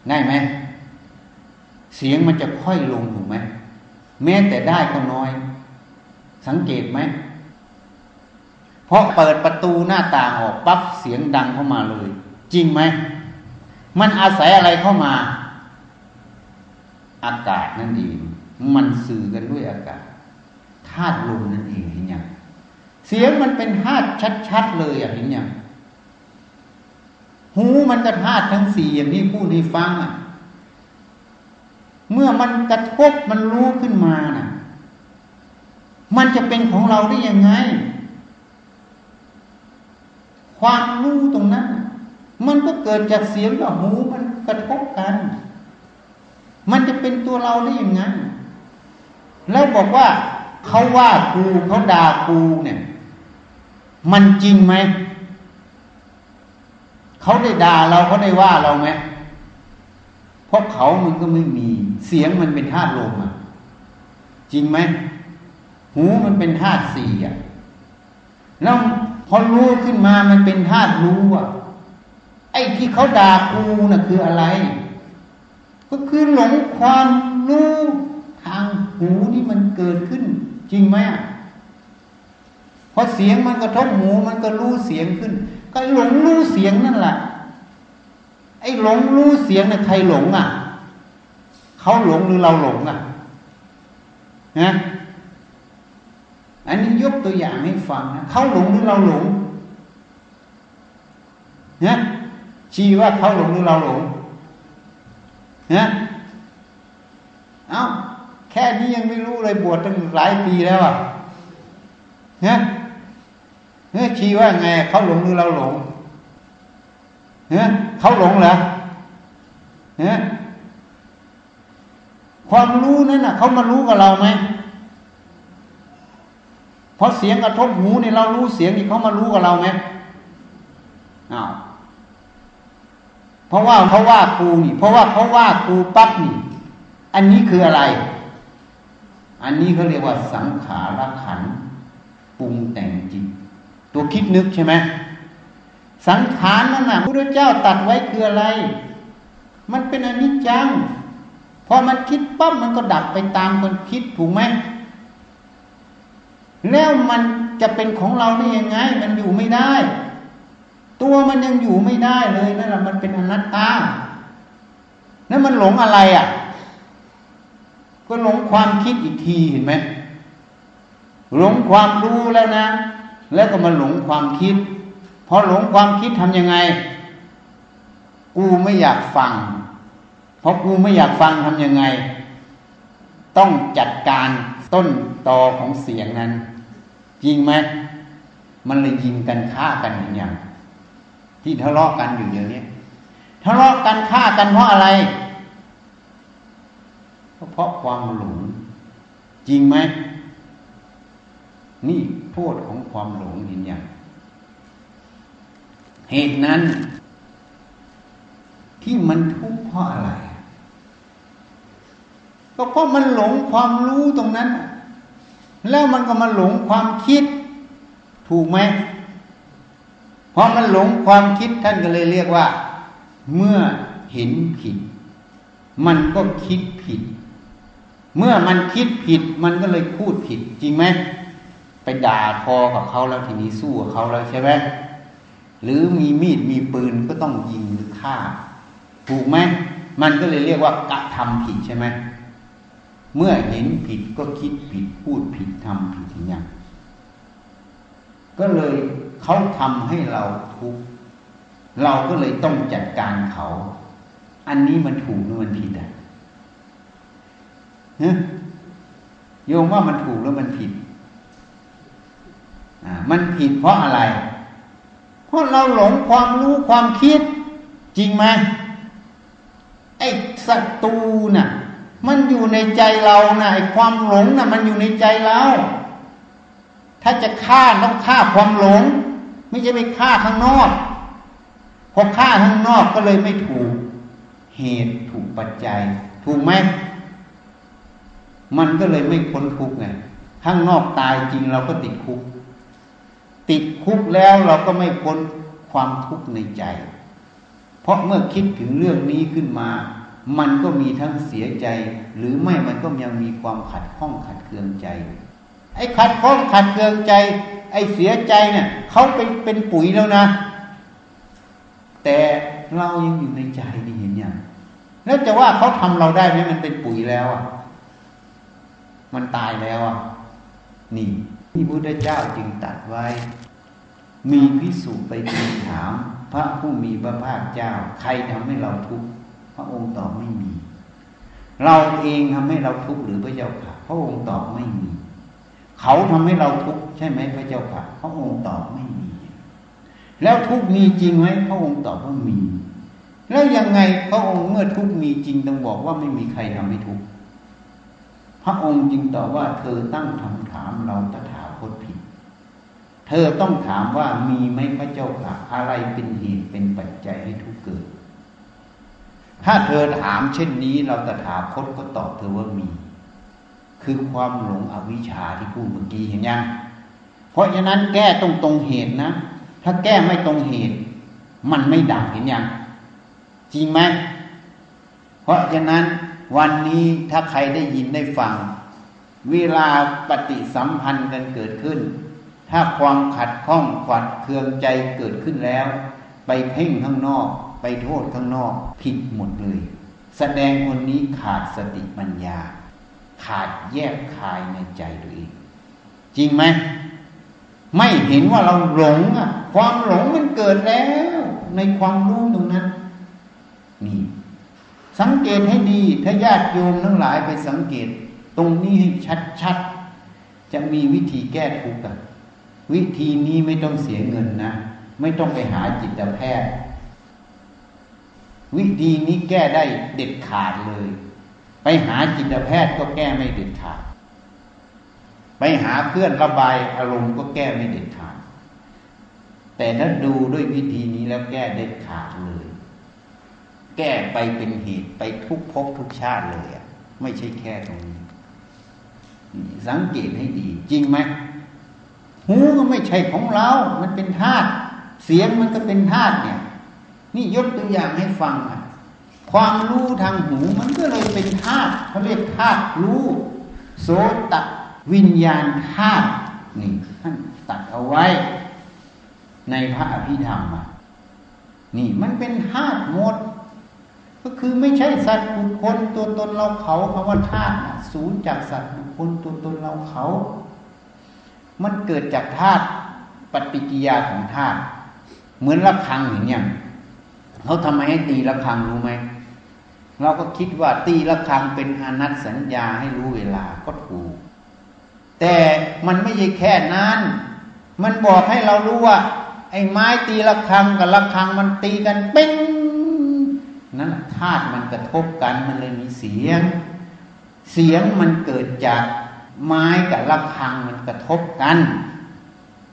ได้ไหมเสียงมันจะค่อยลงถูกไหมแม้แต่ได้ก็น้อยสังเกตไหมเพราะเปิดประตูหน้าต่างออกปั๊บเสียงดังเข้ามาเลยจริงไหมมันอาศัยอะไรเข้ามาอากาศนั่นเองมันสื่อกันด้วยอากาศธาตุลมนั่นเองเห็นยังเสียงมันเป็นธาตุชัดๆเลยอ่ะเห็นยังหูมันก็ธาตุทั้งสี่อย่างที่พูดให้ฟังอ่ะเมื่อมันกระทบมันรู้ขึ้นมาน่ะมันจะเป็นของเราได้ยังไงความรู้ตรงนั้นมันก็เกิดจากเสียงกับหูมันกระทบกันมันจะเป็นตัวเราได้ยังไงแล้วบอกว่าเขาว่ากูเขาด่ากูเนี่ยมันจริงไหมเขาได้ด่าเราเขาได้ว่าเราไหมเพราะเขามันก็ไม่มีเสียงมันเป็นธาตุลมอ่ะจริงไหมหูมันเป็นธาตุสี่อ่ะแล้วพอรู้ขึ้นมามันเป็นธาตุรู้อ่ะไอ้ที่เขาด่ากูน่ะคืออะไรก็คือหลงความรู้ทางหูที่มันเกิดขึ้นจริงไหมอ่ะพอเสียงมันกระทบหูมันก็รู้เสียงขึ้นก็หลงรู้เสียงนั่นแหละไอ้หลงรู้เสียงน่ะใครหลงอ่ะเขาหลงหรือเราหลงอ่ะนะอันนี้ยกตัวอย่างให้ฟังนะเขาหลงหรือเราหลงนะชี้ว่าเขาหลงหรือเราหลงนะเอ้าแค่นี้ยังไม่รู้เลยบวชตั้งหลายปีแล้วอ่ะนะชี้ว่าไงเขาหลงหรือเราหลงนะเขาหลงเหรอนะความรู้นั่นน่ะเขามารู้กับเราไหมพอเสียงกระทบหูเนี่ยเรารู้เสียงนี่เขามารู้กับเราไหมอ้าว เพราะว่าเขาว่าครูนี่เพราะว่าเขาว่าครูปั๊บนี่อันนี้คืออะไรอันนี้เขาเรียกว่าสังขารขันธ์ปรุงแต่งจิตตัวคิดนึกใช่ไหมสังขารนั่นน่ะพระพุทธเจ้าตรัสไว้คืออะไรมันเป็นอนิจจังพอมันคิดปั๊บมันก็ดับไปตามคนคิดถูกไหมแล้วมันจะเป็นของเราได้ยังไงมันอยู่ไม่ได้ตัวมันยังอยู่ไม่ได้เลยนั่นแหละมันเป็นอนัตตาแล้วมันหลงอะไรอ่ะก็หลงความคิดอีกทีเห็นไหมหลงความรู้แล้วนะแล้วก็มาหลงความคิดพอหลงความคิดทำยังไงกูไม่อยากฟังเพราะกูไม่อยากฟังทำยังไงต้องจัดการต้นตอของเสียงนั้นจริงไหมมันเลยยิงกันฆ่ากันอย่างที่ทะเลาะกันอยู่อย่างนี้ทะเลาะกันฆ่ากันเพราะอะไรเพราะความหลงจริงไหมนี่โทษของความหลงอย่างเหตุนั้นที่มันทุกข์เพราะอะไรก็เพราะมันหลงความรู้ตรงนั้นแล้วมันก็มาหลงความคิดถูกไหมเพราะมันหลงความคิดท่านก็เลยเรียกว่าเมื่อเห็นผิดมันก็คิดผิดเมื่อมันคิดผิดมันก็เลยพูดผิดจริงไหมไปด่าคอกับเขาแล้วทีนี้สู้กับเขาแล้วใช่ไหมหรือมีมีดมีปืนก็ต้องยิงหรือฆ่าถูกไหมมันก็เลยเรียกว่ากระทำผิดใช่ไหมเมื่อเห็นผิดก็คิดผิดพูดผิดทำผิดอย่างก็เลยเขาทำให้เราทุกข์เราก็เลยต้องจัดการเขาอันนี้มันถูกหรือมันผิดอ่ะโยมว่ามันถูกหรือมันผิดมันผิดเพราะอะไรเพราะเราหลงความรู้ความคิดจริงไหมไอ้ศัตรูน่ะมันอยู่ในใจเราน่ะไอ้ความหลงน่ะมันอยู่ในใจเราถ้าจะฆ่าต้องฆ่าความหลงไม่ใช่ไปฆ่าข้างนอกพอฆ่าข้างนอกก็เลยไม่ถูกเหตุถูกปัจจัยถูกไหมมันก็เลยไม่พ้นคุกไงข้างนอกตายจริงเราก็ติดคุกติดคุกแล้วเราก็ไม่พ้นความทุกข์ในใจเพราะเมื่อคิดถึงเรื่องนี้ขึ้นมามันก็มีทั้งเสียใจหรือไม่มันก็ยังมีความขัดข้องขัดเคืองใจไอ้ขัดข้องขัดเคืองใจไอ้เสียใจเนี่ยเขาเป็นปุ๋ยแล้วนะแต่เรายังอยู่ในใจนี่เห็นยังแล้วจะว่าเขาทำเราได้ไหมมันเป็นปุ๋ยแล้วอ่ะมันตายแล้วอ่ะนี่ที่พระพุทธเจ้าจึงตรัสไว้มีภิกษุไปทูลถามพระผู้มีพระภาคเจ้าใครทำให้เราทุกข์พระองค์ตอบไม่มีเราเองทำให้เราทุกข์หรือพระเจ้าค่ะพระองค์ตอบไม่มีเขาทำให้เราทุกข์ใช่ไหมพระเจ้าค่ะพระองค์ตอบไม่มีแล้วทุกข์มีจริงไหมพระองค์ตอบว่ามีแล้วยังไงพระองค์เมื่อทุกข์มีจริงต้องบอกว่าไม่มีใครทำให้ทุกข์พระองค์จึงตอบว่าเธอตั้งคำถามเราตถาคตผิดเธอต้องถามว่ามีไหมพระเจ้าค่ะอะไรเป็นเหตุเป็นปัจจัยให้ทุกข์เกิดถ้าเธอถามเช่นนี้เราตถาคตก็ตอบเธอว่ามีคือความหลงอวิชชาที่พูดเมื่อกี้เห็นยังเพราะฉะนั้นแก้ตรงเหตุนะถ้าแก้ไม่ตรงเหตุมันไม่ดับเห็นยังจริงไหมเพราะฉะนั้นวันนี้ถ้าใครได้ยินได้ฟังเวลาปฏิสัมพันธ์กันเกิดขึ้นถ้าความขัดข้องขัดเคืองใจเกิดขึ้นแล้วไปเพ่งข้างนอกไปโทษข้างนอกผิดหมดเลยแสดงคนนี้ขาดสติปัญญาขาดแยกคายในใจตัวเองจริงไหมไม่เห็นว่าเราหลงอ่ะความหลงมันเกิดแล้วในความรู้ตรงนั้นนี่สังเกตให้ดีถ้าญาติโยมทั้งหลายไปสังเกตตรงนี้ให้ชัดๆจะมีวิธีแก้ทุกข์กันวิธีนี้ไม่ต้องเสียเงินนะไม่ต้องไปหาจิตแพทย์วิธีนี้แก้ได้เด็ดขาดเลยไปหาจิตแพทย์ก็แก้ไม่เด็ดขาดไปหาเพื่อนระบายอารมณ์ก็แก้ไม่เด็ดขาดแต่ถ้าดูด้วยวิธีนี้แล้วแก้เด็ดขาดเลย แก้ไปเป็นเหตุไปทุกภพทุกชาติเลยอ่ะไม่ใช่แค่ตรงนี้สังเกตให้ดีจริงไหมหูก็ไม่ใช่ของเรามันเป็นธาตุเสียงมันก็เป็นธาตุเนี่ยนี่ยกตัวอย่างให้ฟังอ่ะความรู้ทางหูมันก็เลยเป็นธาตุเขาเรียกธาตุรู้โสตวิญญาณธาตุนี่ท่านตัดเอาไว้ในพระอภิธรรมอ่ะนี่มันเป็นธาตุหมดก็คือไม่ใช่สัตว์บุคคลตัวตนเราเขาคำว่าธาตุศูนย์จากสัตว์บุคคลตัวตนเราเขามันเกิดจากธาตุปฏิกิริยาของธาตุเหมือนระฆังอย่างเงี้ยเขาทำไมให้ตีระฆังรู้ไหมเราก็คิดว่าตีระฆังเป็นอนัตสัญญาให้รู้เวลาก็ถูกแต่มันไม่ใช่แค่นั้นมันบอกให้เรารู้ว่าไอ้ไม้ตีระฆังกับระฆังมันตีกันเป้งนั่นธาตุมันกระทบกันมันเลยมีเสียงเสียงมันเกิดจากไม้กับระฆังมันกระทบกัน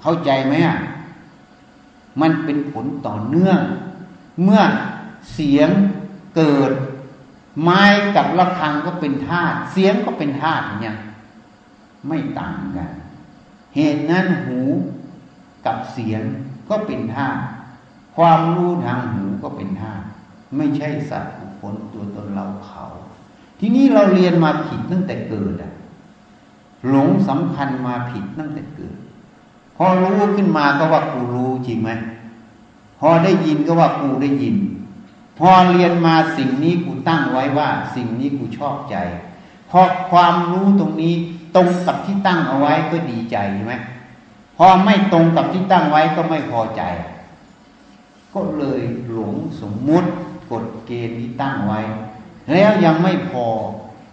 เข้าใจไหมอ่ะมันเป็นผลต่อเนื่องเมื่อเสียงเกิดไม้กับระฆังก็เป็นธาตุเสียงก็เป็นธาตุเนี่ยไม่ต่างกันเหตุนั้นหูกับเสียงก็เป็นธาตุความรู้ทางหูก็เป็นธาตุไม่ใช่สัตว์บุคคลตัวตนเราเขาทีนี้เราเรียนมาผิดตั้งแต่เกิดอ่ะหลงสำคัญมาผิดตั้งแต่เกิดพอรู้ขึ้นมาก็ว่ากูรู้จริงไหมพอได้ยินก็ว่ากูได้ยินพอเรียนมาสิ่งนี้กูตั้งไว้ว่าสิ่งนี้กูชอบใจพอความรู้ตรงนี้ตรงกับที่ตั้งเอาไว้ก็ดีใจใช่ไหมพอไม่ตรงกับที่ตั้งไว้ก็ไม่พอใจก็เลยหลงสมมุติกฎเกณฑ์ที่ตั้งไว้แล้วยังไม่พอ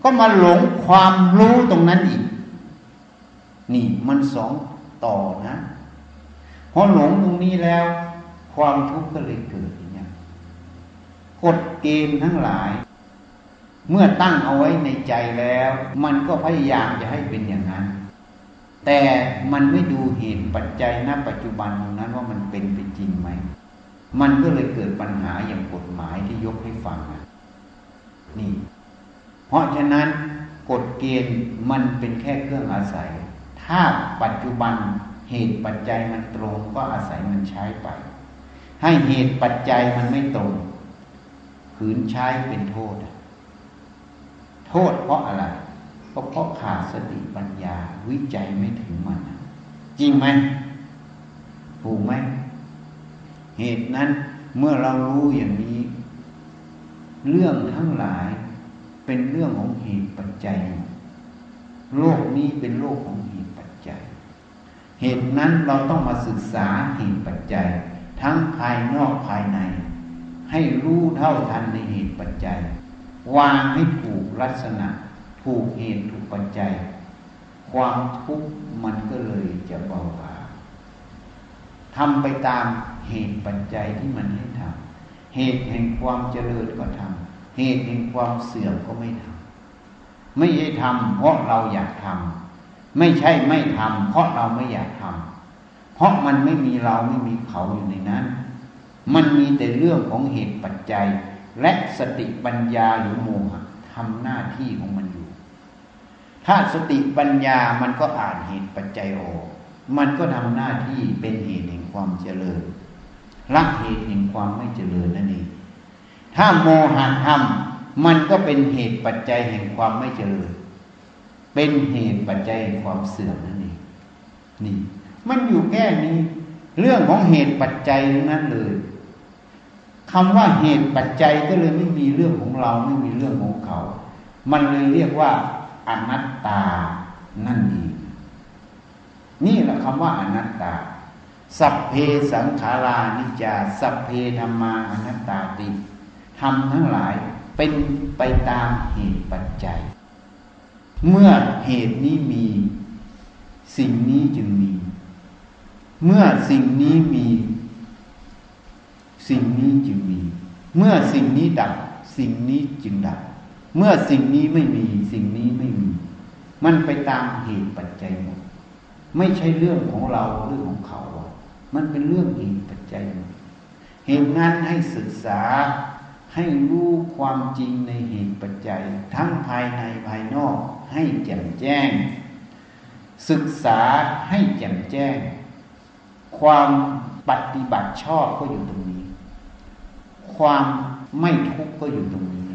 ก็มาหลงความรู้ตรงนั้นอีกนี่มันสองต่อนะพอหลงตรงนี้แล้วความทุกข์ก็เลยเกิดอย่างนี้กฎเกณฑ์ทั้งหลายเมื่อตั้งเอาไว้ในใจแล้วมันก็พยายามจะให้เป็นอย่างนั้นแต่มันไม่ดูเหตุปัจจัยณปัจจุบันตรงนั้นว่ามันเป็นไปจริงไหมมันก็เลยเกิดปัญหาอย่างกฎหมายที่ยกให้ฟังนี่เพราะฉะนั้นกฎเกณฑ์มันเป็นแค่เครื่องอาศัยถ้าปัจจุบันเหตุปัจจัยมันตรงก็อาศัยมันใช้ไปให้เหตุปัจจัยมันไม่ตรงขืนใช้เป็นโทษโทษเพราะอะไรเพราะขาดสติปัญญาวิจัยไม่ถึงมันจริงไหมถูกไหมเหตุนั้นเมื่อเรารู้อย่างนี้เรื่องทั้งหลายเป็นเรื่องของเหตุปัจจัยโลกนี้เป็นโลกของเหตุปัจจัยเหตุนั้นเราต้องมาศึกษาเหตุปัจจัยทั้งภายนอกภายในให้รู้เท่าทันในเหตุปัจจัยวางให้ถูกลักษณะถูกเหตุถูกปัจจัยความทุกข์มันก็เลยจะเบาบางทำไปตามเหตุปัจจัยที่มันให้ทำเหตุแห่งความเจริญก็ทำเหตุแห่งความเสื่อมก็ไม่ทำไม่ให้ทำเพราะเราอยากทำไม่ใช่ไม่ทำเพราะเราไม่อยากทำเพราะมันไม่มีเราไม่มีเขาอยู่ในนั้นมันมีแต่เรื่องของเหตุปัจจัยและสติปัญญาหรือโมหะทำหน้าที่ของมันอยู่ถ้าสติปัญญามันก็อ่านเหตุปัจจัยออกมันก็ทำหน้าที่เป็นเหตุแห่งความเจริญละเหตุแห่งความไม่เจริญนั่นเองถ้าโมหะทำมันก็เป็นเหตุปัจจัยแห่งความไม่เจริญเป็นเหตุปัจจัยแห่งความเสื่อมนั่นเองนี่มันอยู่แค่นี้เรื่องของเหตุปัจจัยนั้นเลยคำว่าเหตุปัจจัยก็เลยไม่มีเรื่องของเราไม่มีเรื่องของเขามันเลยเรียกว่าอนัตตานั่นเองนี่แหละคำว่าอนัตตาสัพเพสังขารานิจจาสัพเพธัมมาอนัตตาติธรรมทั้งหลายเป็นไปตามเหตุปัจจัยเมื่อเหตุนี้มีสิ่งนี้จึงมีเมื่อสิ่งนี้มีสิ่งนี้จึงมีเมื่อสิ่งนี้ดับสิ่งนี้จึงดับเมื่อสิ่งนี้ไม่มีสิ่งนี้ไม่มีมันไปตามเหตุปัจจัยหมดไม่ใช่เรื่องของเราเรื่องของเขามันเป็นเรื่องเหตุปัจจัยหมดเหตุนั้นให้ศึกษา ให้รู้ความจริงในเหตุปัจจัยทั้งภายในภายนอกให้แจ่มแจ้งศึกษาให้แจ่มแจ้งความปฏิบัติชอบก็อยู่ตรงนี้ความไม่ทุกข์ก็อยู่ตรงนี้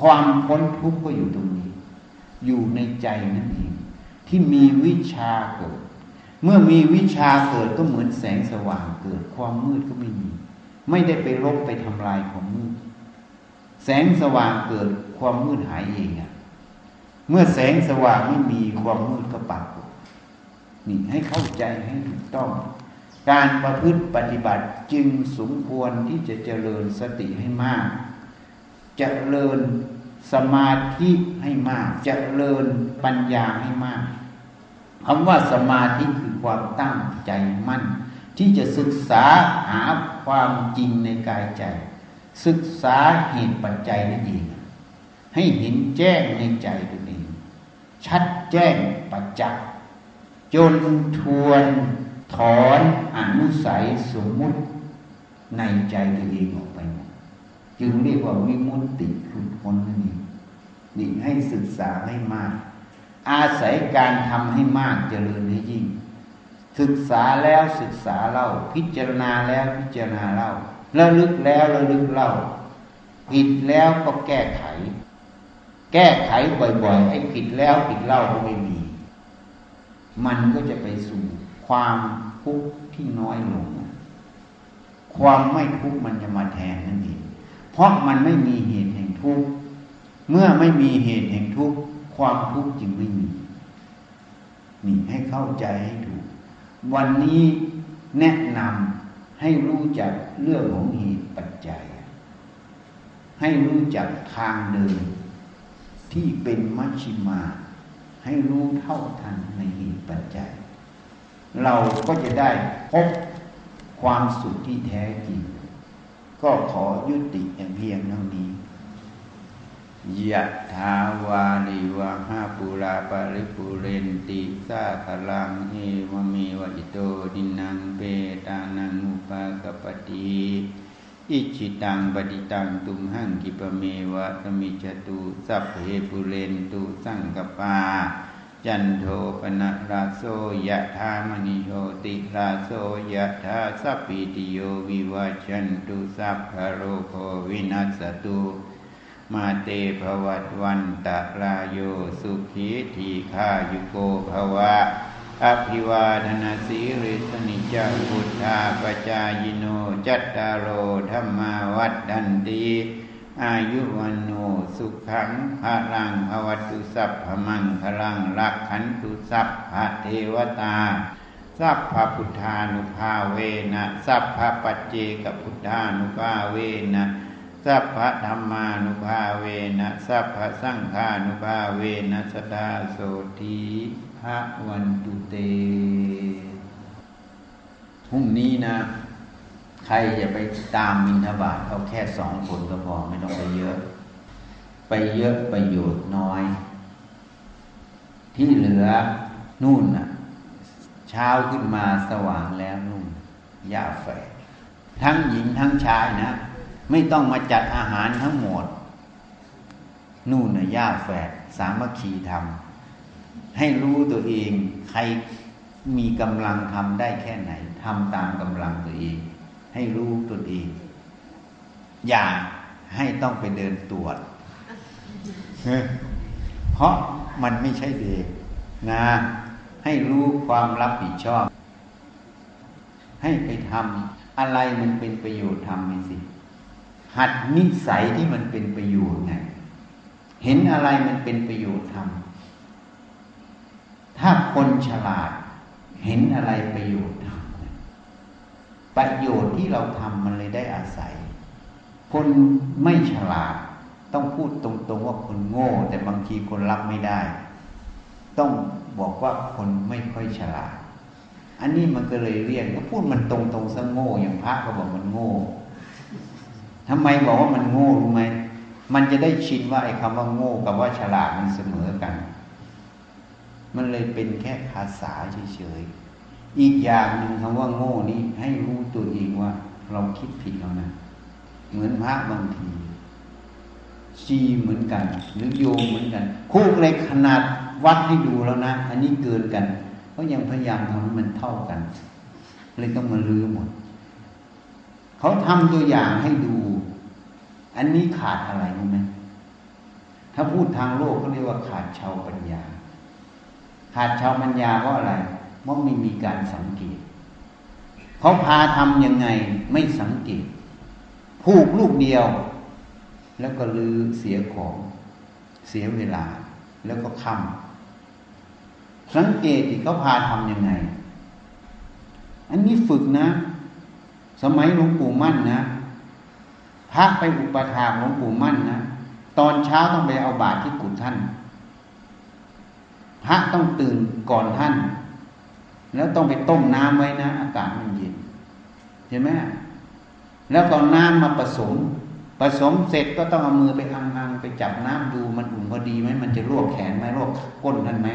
ความพ้นทุกข์ก็อยู่ตรงนี้อยู่ในใจนั่นเองที่มีวิชาเกิดเมื่อมีวิชาเกิดก็เหมือนแสงสว่างเกิดความมืดก็ไม่มีไม่ได้ไปลบไปทำลายความมืดแสงสว่างเกิดความมืดหายเองเมื่อแสงสว่างไม่มีความมืดก็ปรากฏนี่ให้เข้าใจให้ถูกต้องการประพฤติปฏิบัติจึงสมควรที่จะเจริญสติให้มากเจริญสมาธิให้มากเจริญปัญญาให้มากคำว่าสมาธิคือความตั้งใจมั่นที่จะศึกษาหาความจริงในกายใจศึกษาเหตุปัจจัยนั่นเองให้เห็นแจ้งในใจตัวเองชัดแจ้งปัจจักษ์จนทวนถอนอนุสัยสมมุติในใจตัวเองออกไปจึงเรียกว่าวิมุตติหลุดพ้นนั่นเองนี่ให้ศึกษาให้มากอาศัยการทำให้มากเจริญให้ยิ่งศึกษาแล้วศึกษาเล่าพิจารณาแล้วพิจารณาเล่าระลึกแล้วระลึกเล่าผิดแล้วก็แก้ไขแก้ไขบ่อยๆให้ผิดแล้วผิดเล่าก็ไม่มีมันก็จะไปสู่ความทุกข์ที่น้อยลงความไม่ทุกข์มันจะมาแทนนั่นเองเพราะมันไม่มีเหตุแห่งทุกข์เมื่อไม่มีเหตุแห่งทุกข์ความทุกข์จึงไม่มีนี่ให้เข้าใจให้ถูกวันนี้แนะนำให้รู้จักเรื่องของเหตุปัจจัยให้รู้จักทางเดินที่เป็นมัชชิมาให้รู้เท่าทันในเหตุปัจจัยเราก็จะได้พบความสุขที่แท้จริงก็ขอยุติเพียงเท่านี้ยะถาวาริวหาปุราปริปุเรนติสาคลังเอวเมวะอิโตดินังเปตานังอุปากปติอิจิตังปฏิตังตุมหังกิปะเมวะสมิจจตุสัพเพปุเรนตุสังกปาจันโทปนะราโสยะธามณิโชติราโสยะธาสัพพิติโยวิวัจจันตุสัพพะโรโควินัสสตุมาเตภวัตวันตะลาโยสุขีทีฆายุโกภวะอภิวาทนาสีริสนิจาพุทธาปจายโนจัตตารโอธัมมาวัฏฏันติอายุวันโนสุขังภะรังภวตุสัพพมังคลังรักขันตุสัพพะเทวตาสัพพะพุทธานุภาเวนะสัพพะปัจเจกพุทธานุภาเวนะสัพพะธัมมานุภาเวนะสัพพะสังฆานุภาเวนะสดาโสติภะวันตุเตพรุ่งนี้นะใครจะไปตามมินบาตเอาแค่2 คนก็พอไม่ต้องไปเยอะไปเยอะประโยชน์น้อยที่เหลือนู่นน่ะเช้าขึ้นมาสว่างแล้วนู่นอย่าแฝงทั้งหญิงทั้งชายนะไม่ต้องมาจัดอาหารทั้งหมดนู่นน่ะย่าแฝดสามัคคีทำให้รู้ตัวเองใครมีกำลังทำได้แค่ไหนทำตามกำลังตัวเองให้รู้ตัวเองอย่าให้ต้องไปเดินตรวจเพราะมันไม่ใช่เด็กนะให้รู้ความรับผิดชอบให้ไปทำอะไรมันเป็นประโยชน์ทำไปสิหัดนิสัยที่มันเป็นประโยชน์ไงเห็นอะไรมันเป็นประโยชน์ทำถ้าคนฉลาดเห็นอะไรประโยชน์ทำประโยชน์ที่เราทำมันเลยได้อาศัยคนไม่ฉลาดต้องพูดตรงๆว่าคนโง่แต่บางทีคนรับไม่ได้ต้องบอกว่าคนไม่ค่อยฉลาดอันนี้มันก็เลยเรียกก็พูดมันตรงๆซะโง่อย่างพระก็บอกมันโง่ทำไมบอกว่ามันโง่รู้ไหมมันจะได้ชินว่าไอ้คำว่าโง่กับว่าฉลาดมันเสมอกันมันเลยเป็นแค่ภาษาเฉยๆอีกอย่างหนึ่งคำว่าโง่นี้ให้รู้ตัวเองว่าเราคิดผิดแล้วนะ เหมือนพระบางทีชีเหมือนกันหรือโยมเหมือนกันคู่เล็กขนาดวัดให้ดูแล้วนะอันนี้เกินกันเพราะยังพยายามทำให้มันเท่ากันเลยต้องมาลื้อหมดเขาทำตัวอย่างให้ดูอันนี้ขาดอะไรรู้ไหมถ้าพูดทางโลกเขาเรียกว่าขาดชาวปัญญาขาดชาวปัญญาเพราะอะไรเพราะไม่มีการสังเกตเขาพาทำยังไงไม่สังเกตผูกลูกเดียวแล้วก็ลือเสียของเสียเวลาแล้วก็คำสังเกตที่เขาพาทำยังไงอันนี้ฝึกนะสมัยหลวงปู่มั่นนะพระไปอุปถากหลวงปู่มั่นนะตอนเช้าต้องไปเอาบาตรที่กุฏิท่านพระต้องตื่นก่อนท่านแล้วต้องไปต้มน้ำไว้นะอากาศมันเย็นเห็นไหมแล้วก็น้ำมาผสมเสร็จก็ต้องเอามือไปอังไปจับน้ำดูมันอุ่นพอดีไหมมันจะลวกแขนไหมลวกก้นนั่นไหม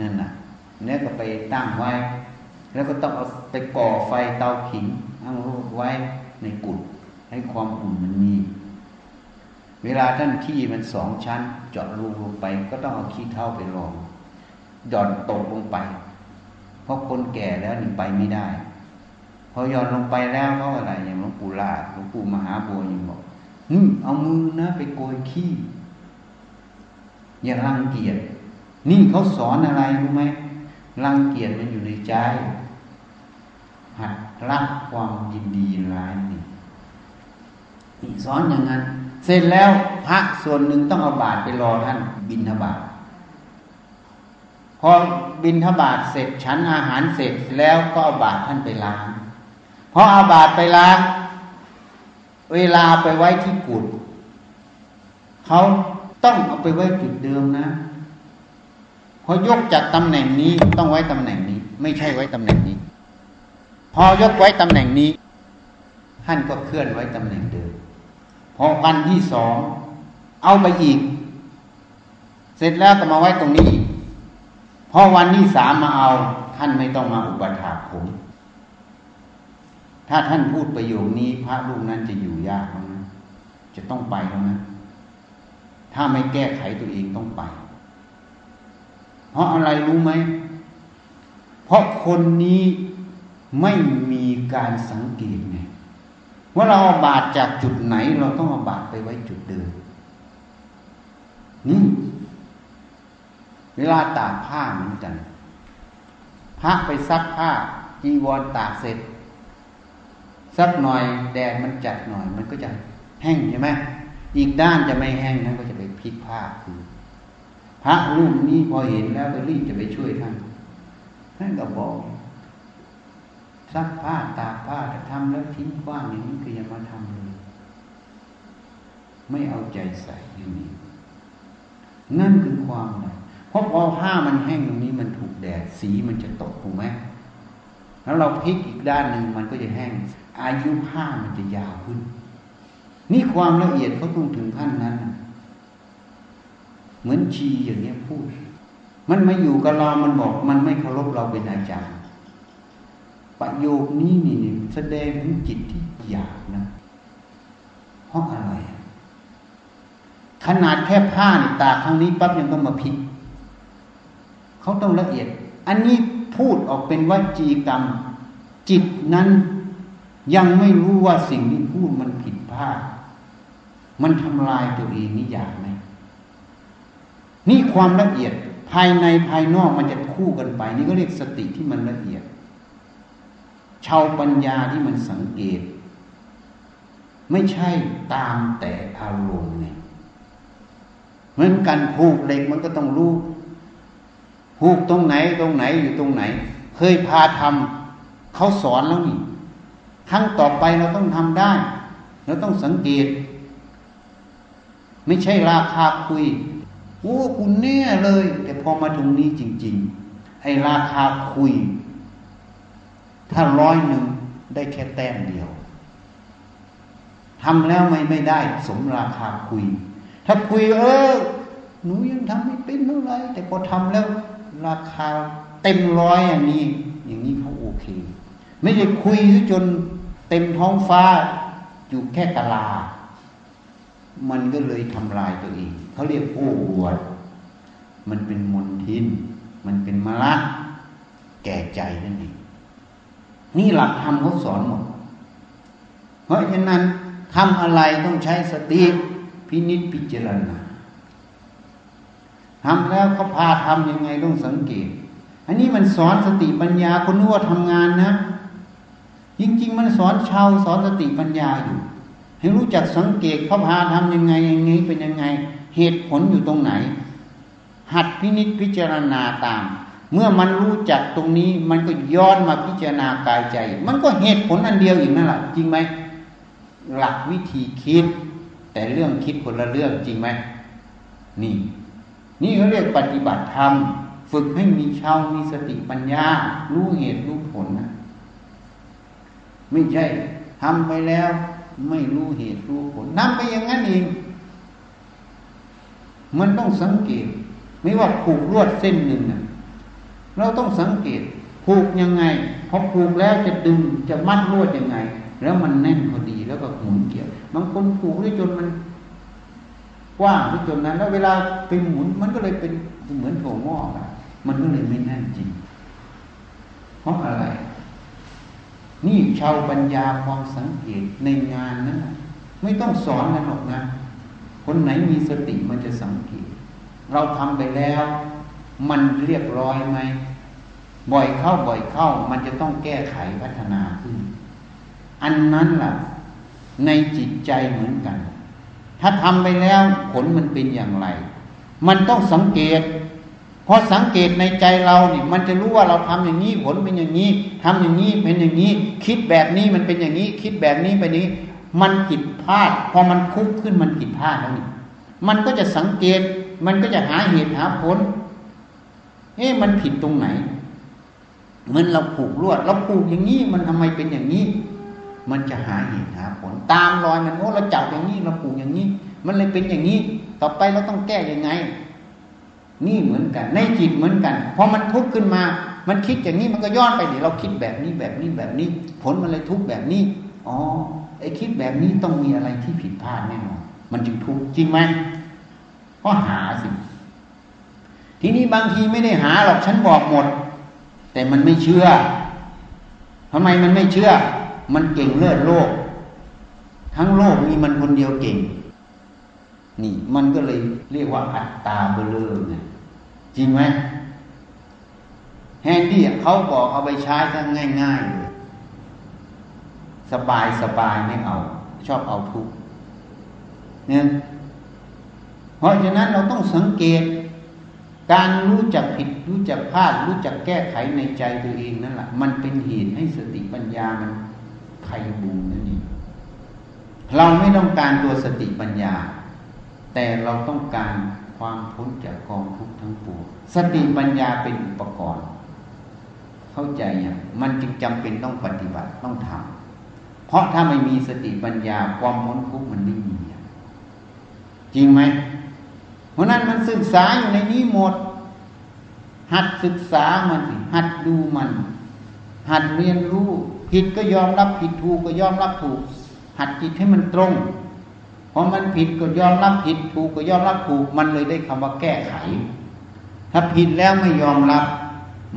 นั่นน่ะแล้วก็ไปตั้งไว้แล้วก็ต้องเอาไปก่อไฟเตาผิงอั้งรูปไว้ในกุฏให้ความอุ่นมันมีเวลาท่านขี้มัน2 ชั้นเจาะรูลงไปก็ต้องเอาขี้เท้าไปรองหย่อนตกลงไปเพราะคนแก่แล้วนี่ไปไม่ได้พอหย่อนลงไปแล้วเขาอะไรอย่างหลวงปู่ลาดหลวงปู่มหาบัวยังบอกเอามือนะไปโกยขี้อย่ารังเกียจนี่เขาสอนอะไรรู้ไหมรังเกียจมันอยู่ในใจหัดละความยินดีร้ายนี่สอนอย่างนั้นเสร็จแล้วพระส่วนหนึ่งต้องเอาบาตรไปรอท่านบิณฑบาตพอบิณฑบาตเสร็จฉันอาหารเสร็จแล้วก็เอาบาตรท่านไปล้างพอเอาบาตรไปล้างเวลาไปไว้ที่กุฏเขาต้องเอาไปไว้จุดเดิมนะพอยกจากตำแหน่งนี้ต้องไว้ตำแหน่งนี้ไม่ใช่ไว้ตำแหน่งนี้พอยกไว้ตำแหน่งนี้ท่านก็เคลื่อนไว้ตำแหน่งเดิมพอวันที่2เอาไปอีกเสร็จแล้วก็มาไว้ตรงนี้พอวันที่3มาเอาท่านไม่ต้องมาอุปถากผมถ้าท่านพูดประโยคนี้พระรูปนั้นจะอยู่ยากแล้วนะจะต้องไปแล้วนะถ้าไม่แก้ไขตัวเองต้องไปเพราะอะไรรู้ไหมเพราะคนนี้ไม่มีการสังเกตไงว่าเราเอาบาตรจากจุดไหนเราต้องเอาบาตรไปไว้จุดเดิมนี่เวลาตากผ้าเหมือนกันพระไปซักผ้าจีวรตากเสร็จสักหน่อยแดดมันจัดหน่อยมันก็จะแห้งใช่ไหมอีกด้านจะไม่แห้งนั้นก็จะไปพลิกผ้าคือพระรูปนี้พอเห็นแล้วก็รีบจะไปช่วยท่านก็บอกซักผ้าตากผ้าจะทำแล้วทิ้งกว้างอย่างนี้คืออย่ามาทำเลยไม่เอาใจใส่อย่างนี้นั่นคือความนะเพราะพอผ้ามันแห้งตรงนี้มันถูกแดดสีมันจะตกถูกไหมแล้วเราพลิกอีกด้านหนึ่งมันก็จะแห้งอายุผ้ามันจะยาวขึ้นนี่ความละเอียดเขาต้องถึงขั้นนั้นเหมือนชีอย่างนี้พูดมันมาอยู่กับเรามันบอกมันไม่เคารพเราเป็นอาจารย์ประโยคนี้นี่แสดงถึงจิตที่หยาบนะเพราะอะไรขนาดแค่ผ้านี่ตาครั้งนี้ปั๊บยังต้องมาพลิกเขาต้องละเอียดอันนี้พูดออกเป็นวจีกรรมจิตนั้นยังไม่รู้ว่าสิ่งที่พูดมันผิดพลาดมันทำลายตัวเองนี่อยากไหมนี่ความละเอียดภายในภายนอกมันจะคู่กันไปนี่ก็เรียกสติที่มันละเอียดชาวปัญญาที่มันสังเกตไม่ใช่ตามแต่อารมณ์ไงเหมือนกันผูกเหล็กมันก็ต้องรู้ผูกตรงไหนอยู่ตรงไหนเคยพาทำเขาสอนแล้วนี่ครั้งต่อไปเราต้องทำได้เราต้องสังเกตไม่ใช่ราคาคุยโอ้คุณแน่เลยแต่พอมาตรงนี้จริงๆไอ้ราคาคุยถ้า100ได้แค่แต้มเดียวทำแล้วไม่ได้สมราคาคุยถ้าคุยหนูยังทำไม่เป็นเท่าไรแต่พอทำแล้วราคาเต็ม100อย่างนี้เขาโอเคไม่ใช่คุยจนเต็มท้องฟ้า อยู่แค่กะลามันก็เลยทำลายตัวเองเขาเรียกโอ้อวดมันเป็นมลทินมันเป็นมลภแก่ใจนั่นเองนี่หลักธรรมเขาสอนหมดเพราะฉะนั้นทำอะไรต้องใช้สติพินิจพิจารณาทำแล้วเขาพาทำยังไงต้องสังเกตอันนี้มันสอนสติปัญญาคนนึกว่าทำงานนะจริงๆมันสอนชาวสอนสติปัญญาอยู่ให้รู้จักสังเกตเขาพาทำยังไงอย่างนี้เป็นยังไงเหตุผลอยู่ตรงไหนหัดพินิจพิจารณาตามเมื่อมันรู้จักตรงนี้มันก็ย้อนมาพิจารณากายใจมันก็เหตุผลอันเดียวอีกนั่นแหละจริงไหมหลักวิธีคิดแต่เรื่องคิดคนละเรื่องจริงไหมนี่เขาเรียกปฏิบัติธรรมฝึกให้มีเช่ามีสติปัญญารู้เหตุรู้ผลนะไม่ใช่ทำไปแล้วไม่รู้เหตุรู้ผลทำไปอย่างนั้นเองมันต้องสังเกตไม่ว่าผูกลวดเส้นหนึ่งนะเราต้องสังเกตผูกยังไงพอผูกแล้วจะดึงจะมัดลวดยังไงแล้วมันแน่นพอดีแล้วก็หมุนเกี่ยวบางคนผูกได้จนมันกว้างได้จนนั้นแล้วเวลาไปหมุนมันก็เลยเป็นเหมือนโถหม้อมันก็เลยไม่แน่นจริงเพราะอะไรนี่ชาวปัญญาความสังเกตในงานนะไม่ต้องสอนกันหรอกนะคนไหนมีสติมันจะสังเกตเราทำไปแล้วมันเรียบร้อยไหมบ่อยเข้ามันจะต้องแก้ไขพัฒนาขึ้นอันนั้นล่ะในจิตใจเหมือนกันถ้าทำไปแล้วผลมันเป็นอย่างไรมันต้องสังเกตพอสังเกตในใจเราเนี่ยมันจะรู้ว่าเราทำอย่างนี้ผลเป็นอย่างนี้ทำอย่างนี้เป็นอย่างนี้คิดแบบนี้มันเป็นอย่างนี้คิดแบบนี้ไปนี้มันผิดพลาดพอมันคุกขึ้นมันผิดพลาดแล้วนี่มันก็จะสังเกตมันก็จะหาเหตุหาผลมันผิดตรงไหนเหมือนเราผูกลวดเราผูกอย่างนี้มันทำไมเป็นอย่างนี้มันจะหาเหตุหาผลตามรอยมันเราจับอย่างนี้เราผูกอย่างนี้มันเลยเป็นอย่างนี้ต่อไปเราต้องแก้ยังไงนี่เหมือนกันในจิตเหมือนกันพอมันทุกข์ขึ้นมามันคิดอย่างนี้มันก็ย้อนไปดิเราคิดแบบนี้ผลมันเลยทุกข์แบบนี้อ๋อไอ้คิดแบบนี้ต้องมีอะไรที่ผิดพลาดแน่นอนมันจึงทุกข์จริงไหมก็หาสิทีนี้บางทีไม่ได้หาหรอกฉันบอกหมดแต่มันไม่เชื่อทำไมมันไม่เชื่อมันเก่งเลิศโลกทั้งโลกมีมันคนเดียวเก่งนี่มันก็เลยเรียกว่าอัตตาเบลอไงจริงไหมแฮนดี้เขาบอกเอาไปใช้กันง่ายๆเลยสบายไม่เอาชอบเอาทุกข์เนี่ยเพราะฉะนั้นเราต้องสังเกตการรู้จักผิดรู้จักพลาดรู้จักแก้ไขในใจตัวเองนั่นแหละมันเป็นเหตุให้สติปัญญามันไพ่บูมนั่นเองเราไม่ต้องการตัวสติปัญญาแต่เราต้องการความพ้นจากกองทุกข์ทั้งปวงสติปัญญาเป็นอุปกรณ์เข้าใจยังมันจึงจำเป็นต้องปฏิบัติต้องทำเพราะถ้าไม่มีสติปัญญาความพ้นทุกข์มันไม่มีจริงไหมเพราะนั้นมันศึกษาอยู่ในนี้หมดหัดศึกษามันสิหัดดูมันหัดเรียนรู้ผิดก็ยอมรับผิดถูกก็ยอมรับถูกหัดจิตให้มันตรงพอมันผิดก็ยอมรับผิดถูกก็ยอมรับถูกมันเลยได้คำว่าแก้ไขถ้าผิดแล้วไม่ยอมรับ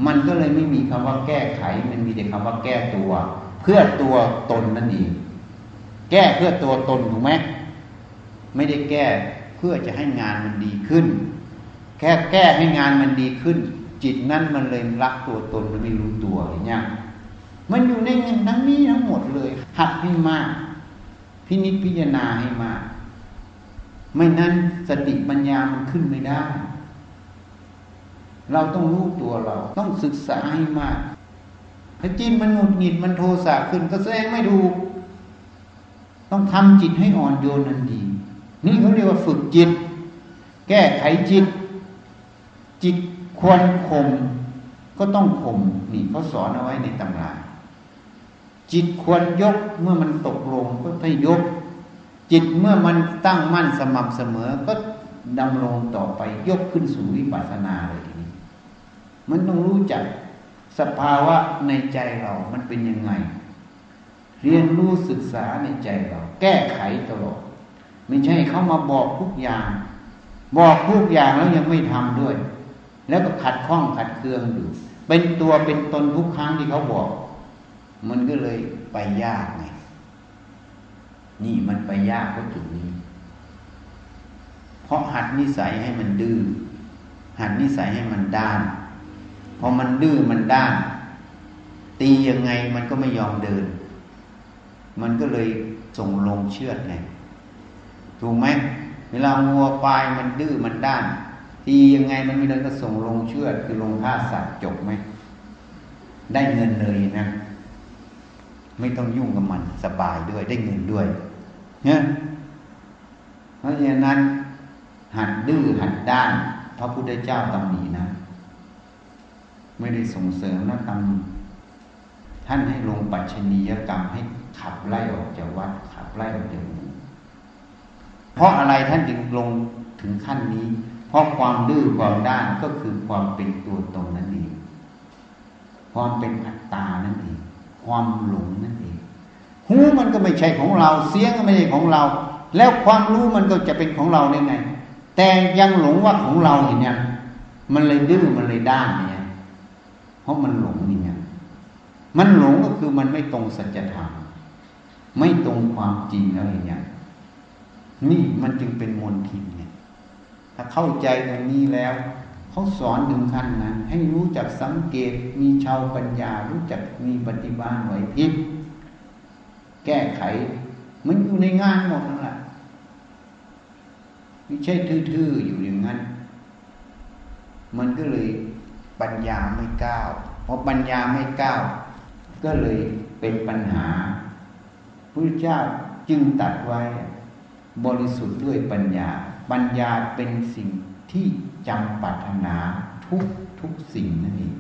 มันก็เลยไม่มีคำว่าแก้ไขมันมีแต่คำว่าแก้ตัวเพื่อตัวตนนั่นเองแก้เพื่อตัวตนถูกไหมไม่ได้แก้เพื่อจะให้งานมันดีขึ้นแค่แก้ให้งานมันดีขึ้นจิตนั้นมันเลยรักตัวตนมันไม่รู้ตัวอย่างเงี้ยมันอยู่ในทั้งนี้ทั้งหมดเลยหัดให้มากพินิจพิจารณาให้มากไม่นั้นสติปัญญามันขึ้นไม่ได้เราต้องรู้ตัวเราต้องศึกษาให้มากถ้าจิตมันหงุดหงิดมันโทสะขึ้นก็แสดงไม่ถูกต้องทำจิตให้อ่อนโยนนั่นดีนี่เขาเรียกว่าฝึกจิตแก้ไขจิตจิตควรข่มก็ต้องข่มนี่เขาสอนเอาไว้ในตำราจิตควรยกเมื่อมันตกลงก็ให้ยกจิตเมื่อมันตั้งมั่นสม่ำเสมอก็ดำรงต่อไปยกขึ้นสู่วิปัสสนาเลยทีนี้มันต้องรู้จักสภาวะในใจเรามันเป็นยังไง เรียนรู้ศึกษาในใจเราแก้ไขตลอดไม่ใช่เขามาบอกทุกอย่างบอกทุกอย่างแล้วยังไม่ทำด้วยแล้วก็ขัดข้องขัดเคืองอยู่เป็นตัวเป็นตนทุกครั้งที่เขาบอกมันก็เลยไปยากไงนี่มันไปยากเพราะจุดนี้เพราะหัดนิสัยให้มันดื้อหัดนิสัยให้มันด้านพอมันดื้อมันด้านตียังไงมันก็ไม่ยอมเดินมันก็เลยส่งลงเชือดไงถูกไหมเวลาวัวควายมันดื้อมันด้านตียังไงมันไม่เดินก็ส่งลงเชือดคือลงฆ่าสัตว์จบไหมได้เงินเลยนะไม่ต้องยุ่งกับมันสบายด้วยได้เงินด้วยเนี่ยเพราะฉะนั้นหัดดื้อหัดด้านพระพุทธเจ้าตำหนินะไม่ได้ส่งเสริมนะตำหนิท่านให้ลงปัจฉนียกรรมให้ขับไล่ออกจากวัดขับไล่ออกจากหมู่เพราะอะไรท่านจึงลงถึงขั้นนี้เพราะความดื้อความด้านก็คือความเป็นตัวตนนั่นเองความเป็นอัตตานั่นเองความหลงนั่นเองหูมันก็ไม่ใช่ของเราเสียงก็ไม่ใช่ของเราแล้วความรู้มันก็จะเป็นของเราได้ไงแต่ยังหลงว่าของเราเนี่ยมันเลยดื้อมันเลยด้านเนี่ยเพราะมันหลงเนี่ยมันหลงก็คือมันไม่ตรงสัจธรรมไม่ตรงความจริงอะไรเนี่ยนี่มันจึงเป็นมลทินเนี่ยถ้าเข้าใจตรงนี้แล้วเขาสอนถึงขั้นนั้นให้รู้จักสังเกตมีชาวปัญญารู้จักมีปฏิบัติไหวพริบแก้ไขมันอยู่ในงานหมดนั่นแหละไม่ใช่ทื่อๆอยู่อย่างนั้นมันก็เลยปัญญาไม่ก้าวพอปัญญาไม่ก้าวก็เลยเป็นปัญหาพระเจ้าจึงตรัสไว้บริสุทธิ์ด้วยปัญญาปัญญาเป็นสิ่งที่จำปรารถนาทุกสิ่งนั่นเอง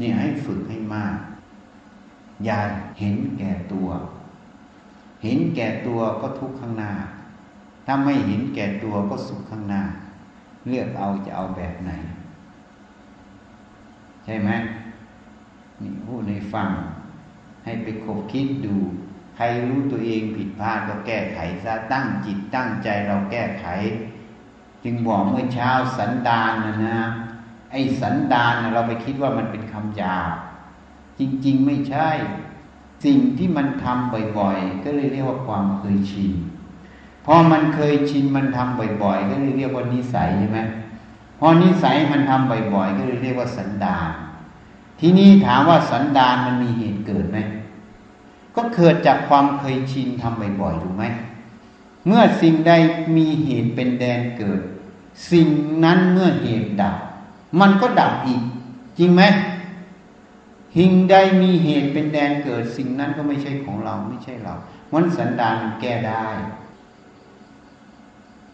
นี่ให้ฝึกให้มากอย่าเห็นแก่ตัวเห็นแก่ตัวก็ทุกข์ข้างหน้าถ้าไม่เห็นแก่ตัวก็สุขข้างหน้าเลือกเอาจะเอาแบบไหนใช่ไหมนี่พูดในฟังให้ไปคบคิดดูใครรู้ตัวเองผิดพลาดก็แก้ไขซะตั้งจิตตั้งใจเราแก้ไขจึงบอกเมื่อเช้าสันดานนะไอ้สันดานเราไปคิดว่ามันเป็นคำหยาบจริงๆไม่ใช่สิ่งที่มันทำบ่อยๆก็เลยเรียกว่าความเคยชินพอมันเคยชินมันทำบ่อยๆก็เลยเรียกว่านิสัยใช่ไหมพอนิสัยมันทำบ่อยๆก็เลยเรียกว่าสันดานทีนี้ถามว่าสันดานมันมีเหตุเกิดไหมก็เกิดจากความเคยชินทำบ่อยๆถูกไหมเมื่อสิ่งใดมีเหตุเป็นแดนเกิดสิ่งนั้นเมื่อเหตุดับมันก็ดับอีกจริงไหมหิ่งใดมีเหตุเป็นแดนเกิดสิ่งนั้นก็ไม่ใช่ของเราไม่ใช่เรามันสันดานมันแก้ได้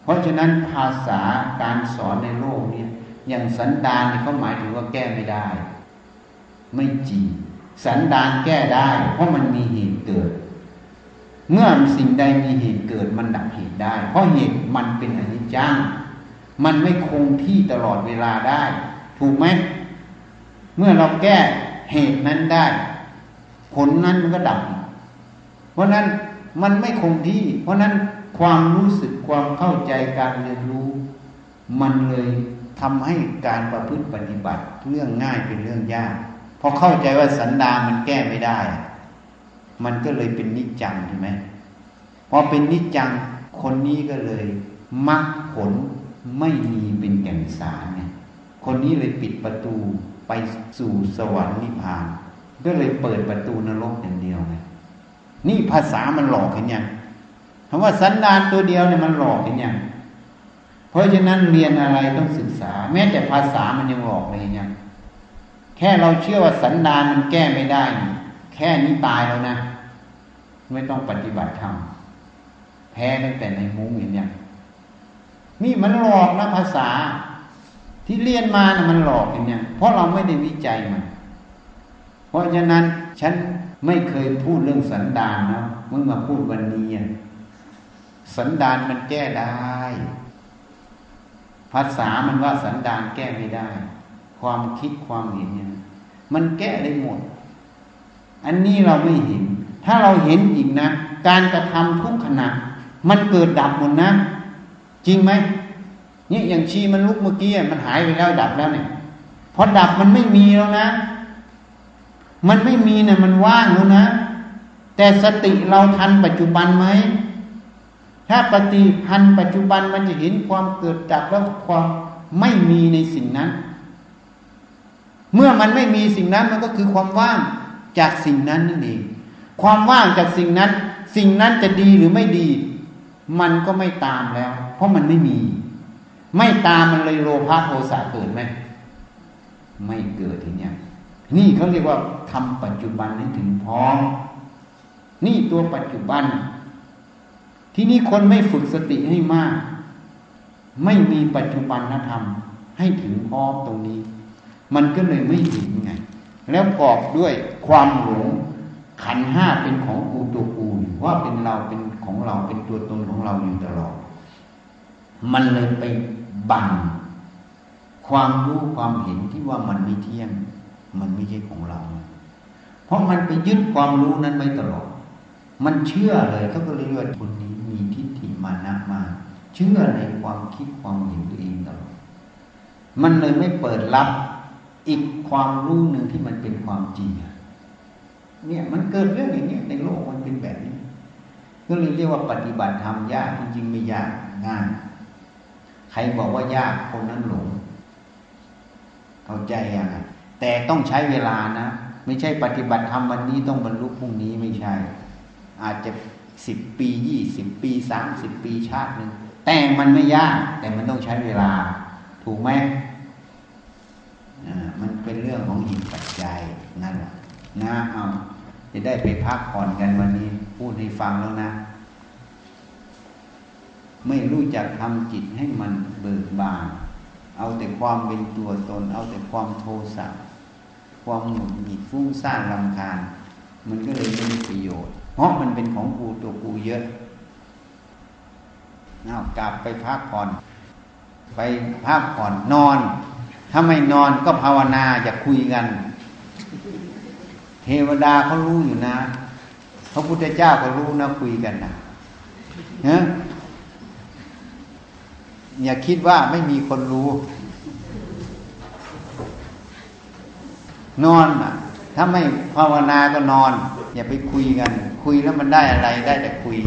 เพราะฉะนั้นภาษาการสอนในโลกเนี่ยอย่างสันดานเนี่ยเขาหมายถึงว่าแก้ไม่ได้ไม่จริงสันดานแก้ได้เพราะมันมีเหตุเกิดเมื่อสิ่งใดมีเหตุเกิดมันดับเหตุได้เพราะเหตุมันเป็นอนิจจังมันไม่คงที่ตลอดเวลาได้ถูกไหมเมื่อเราแก้เหตุนั้นได้ผลนั้นมันก็ดับเพราะนั้นมันไม่คงที่เพราะนั้นความรู้สึกความเข้าใจการเรียนรู้มันเลยทำให้การประพฤติปฏิบัติเรื่องง่ายเป็นเรื่องยากพอเข้าใจว่าสันดานมันแก้ไม่ได้มันก็เลยเป็นนิจจังใช่ไหมพอเป็นนิจจังคนนี้ก็เลยมรรคผลไม่มีเป็นแก่นสารไงคนนี้เลยปิดประตูไปสู่สวรรค์นิพพานก็เลยเปิดประตูนรกอย่างเดียวไงนี่ภาษามันหลอกเห็นยังคำว่าสันดานตัวเดียวเนี่ยมันหลอกเห็นยังเพราะฉะนั้นเรียนอะไรต้องศึกษาแม้แต่ภาษามันยังหลอกเลยเห็นยังแค่เราเชื่อว่าสันดานมันแก้ไม่ได้แค่นี้ตายแล้วนะไม่ต้องปฏิบัติธรรมแพ้ตั้งแต่ในมุ้งอย่างเนี้ยนี่มันหลอกนะภาษาที่เรียนมานะมันหลอกอย่างเนี้ยเพราะเราไม่ได้วิจัยมันเพราะฉะนั้นฉันไม่เคยพูดเรื่องสันดานนะมึงมาพูดวันนี้สันดานมันแก้ได้ภาษามันว่าสันดานแก้ไม่ได้ความคิดความเห็นเนี่ยมันแก้ได้หมดอันนี้เราไม่เห็น ถ้าเราเห็นอีกนะการกระทำทุกขณะมันเกิดดับหมดนะจริงไหมเนี่ยอย่างชีมันลุกเมื่อกี้มันหายไปแล้วดับแล้วเนี่ยพอดับมันไม่มีแล้วนะมันไม่มีเนี่ยมันว่างแล้วนะแต่สติเราทันปัจจุบันไหมถ้าปฏิพันธ์ปัจจุบันมันจะเห็นความเกิดดับแล้วความไม่มีในสิ่งนั้นเมื่อมันไม่มีสิ่งนั้นมันก็คือความว่างจากสิ่งนั้นนั่นเองความว่างจากสิ่งนั้นสิ่งนั้นจะดีหรือไม่ดีมันก็ไม่ตามแล้วเพราะมันไม่มีไม่ตามมันเลยโลภะโทสะเกิดไหมไม่เกิดทีเนี้ยนี่เขาเรียกว่าทำปัจจุบันให้ถึงพร้อมนี่ตัวปัจจุบันที่นี่คนไม่ฝึกสติให้มากไม่มีปัจจุบันธรรมให้ถึงพร้อมตรงนี้มันก็เลยไม่เห็นไงแล้วประกอบด้วยความหลงขันธ์ห้าเป็นของกูตัวกูว่าเป็นเราเป็นของเราเป็นตัวตนของเราอยู่ตลอดมันเลยไปบังความรู้ความเห็นที่ว่ามันไม่เที่ยงมันไม่ใช่ของเราเพราะมันไปยึดความรู้นั้นไว้ตลอดมันเชื่อเลยเขาก็เลยว่าคนนี้มีทิฏฐิมานะมาเชื่อในความคิดความเห็นตัวเองตลอดมันเลยไม่เปิดรับอีกความรู้หนึ่งที่มันเป็นความจริงเนี่ยมันเกิดเรื่องอย่างนี้ในโลกมันเป็นแบบนี้ก็เลยเรียกว่าปฏิบัติธรรมยากจริงๆไม่ยากง่ายใครบอกว่ายากคนนั้นหลงเข้าใจยังแต่ต้องใช้เวลานะไม่ใช่ปฏิบัติธรรมวันนี้ต้องบรรลุพรุ่งนี้ไม่ใช่อาจจะ10 ปี20 ปี30 ปีชาตินึงแต่มันไม่ยากแต่มันต้องใช้เวลาถูกไหมมันเป็นเรื่องของเหตุปัจจัยนั่นแหละนะเอาจะได้ไปพักผ่อนกันวันนี้พูดให้ฟังแล้วนะไม่รู้จักทำจิตให้มันเบิกบานเอาแต่ความเป็นตัวตนเอาแต่ความโทสะความหงุดหงิดฟุ้งซ่านรำคาญมันก็เลยไม่มีประโยชน์เพราะมันเป็นของกูตัวกูเยอะเอากลับไปพักผ่อนไปพักผ่อนนอนถ้าไม่นอนก็ภาวนาอย่าคุยกันเทวดาเขารู้อยู่นะพระพุทธเจ้าก็รู้นะคุยกันนะอย่าคิดว่าไม่มีคนรู้นอนอ่ะถ้าไม่ภาวนาก็นอนอย่าไปคุยกันคุยแล้วมันได้อะไรได้แต่คุย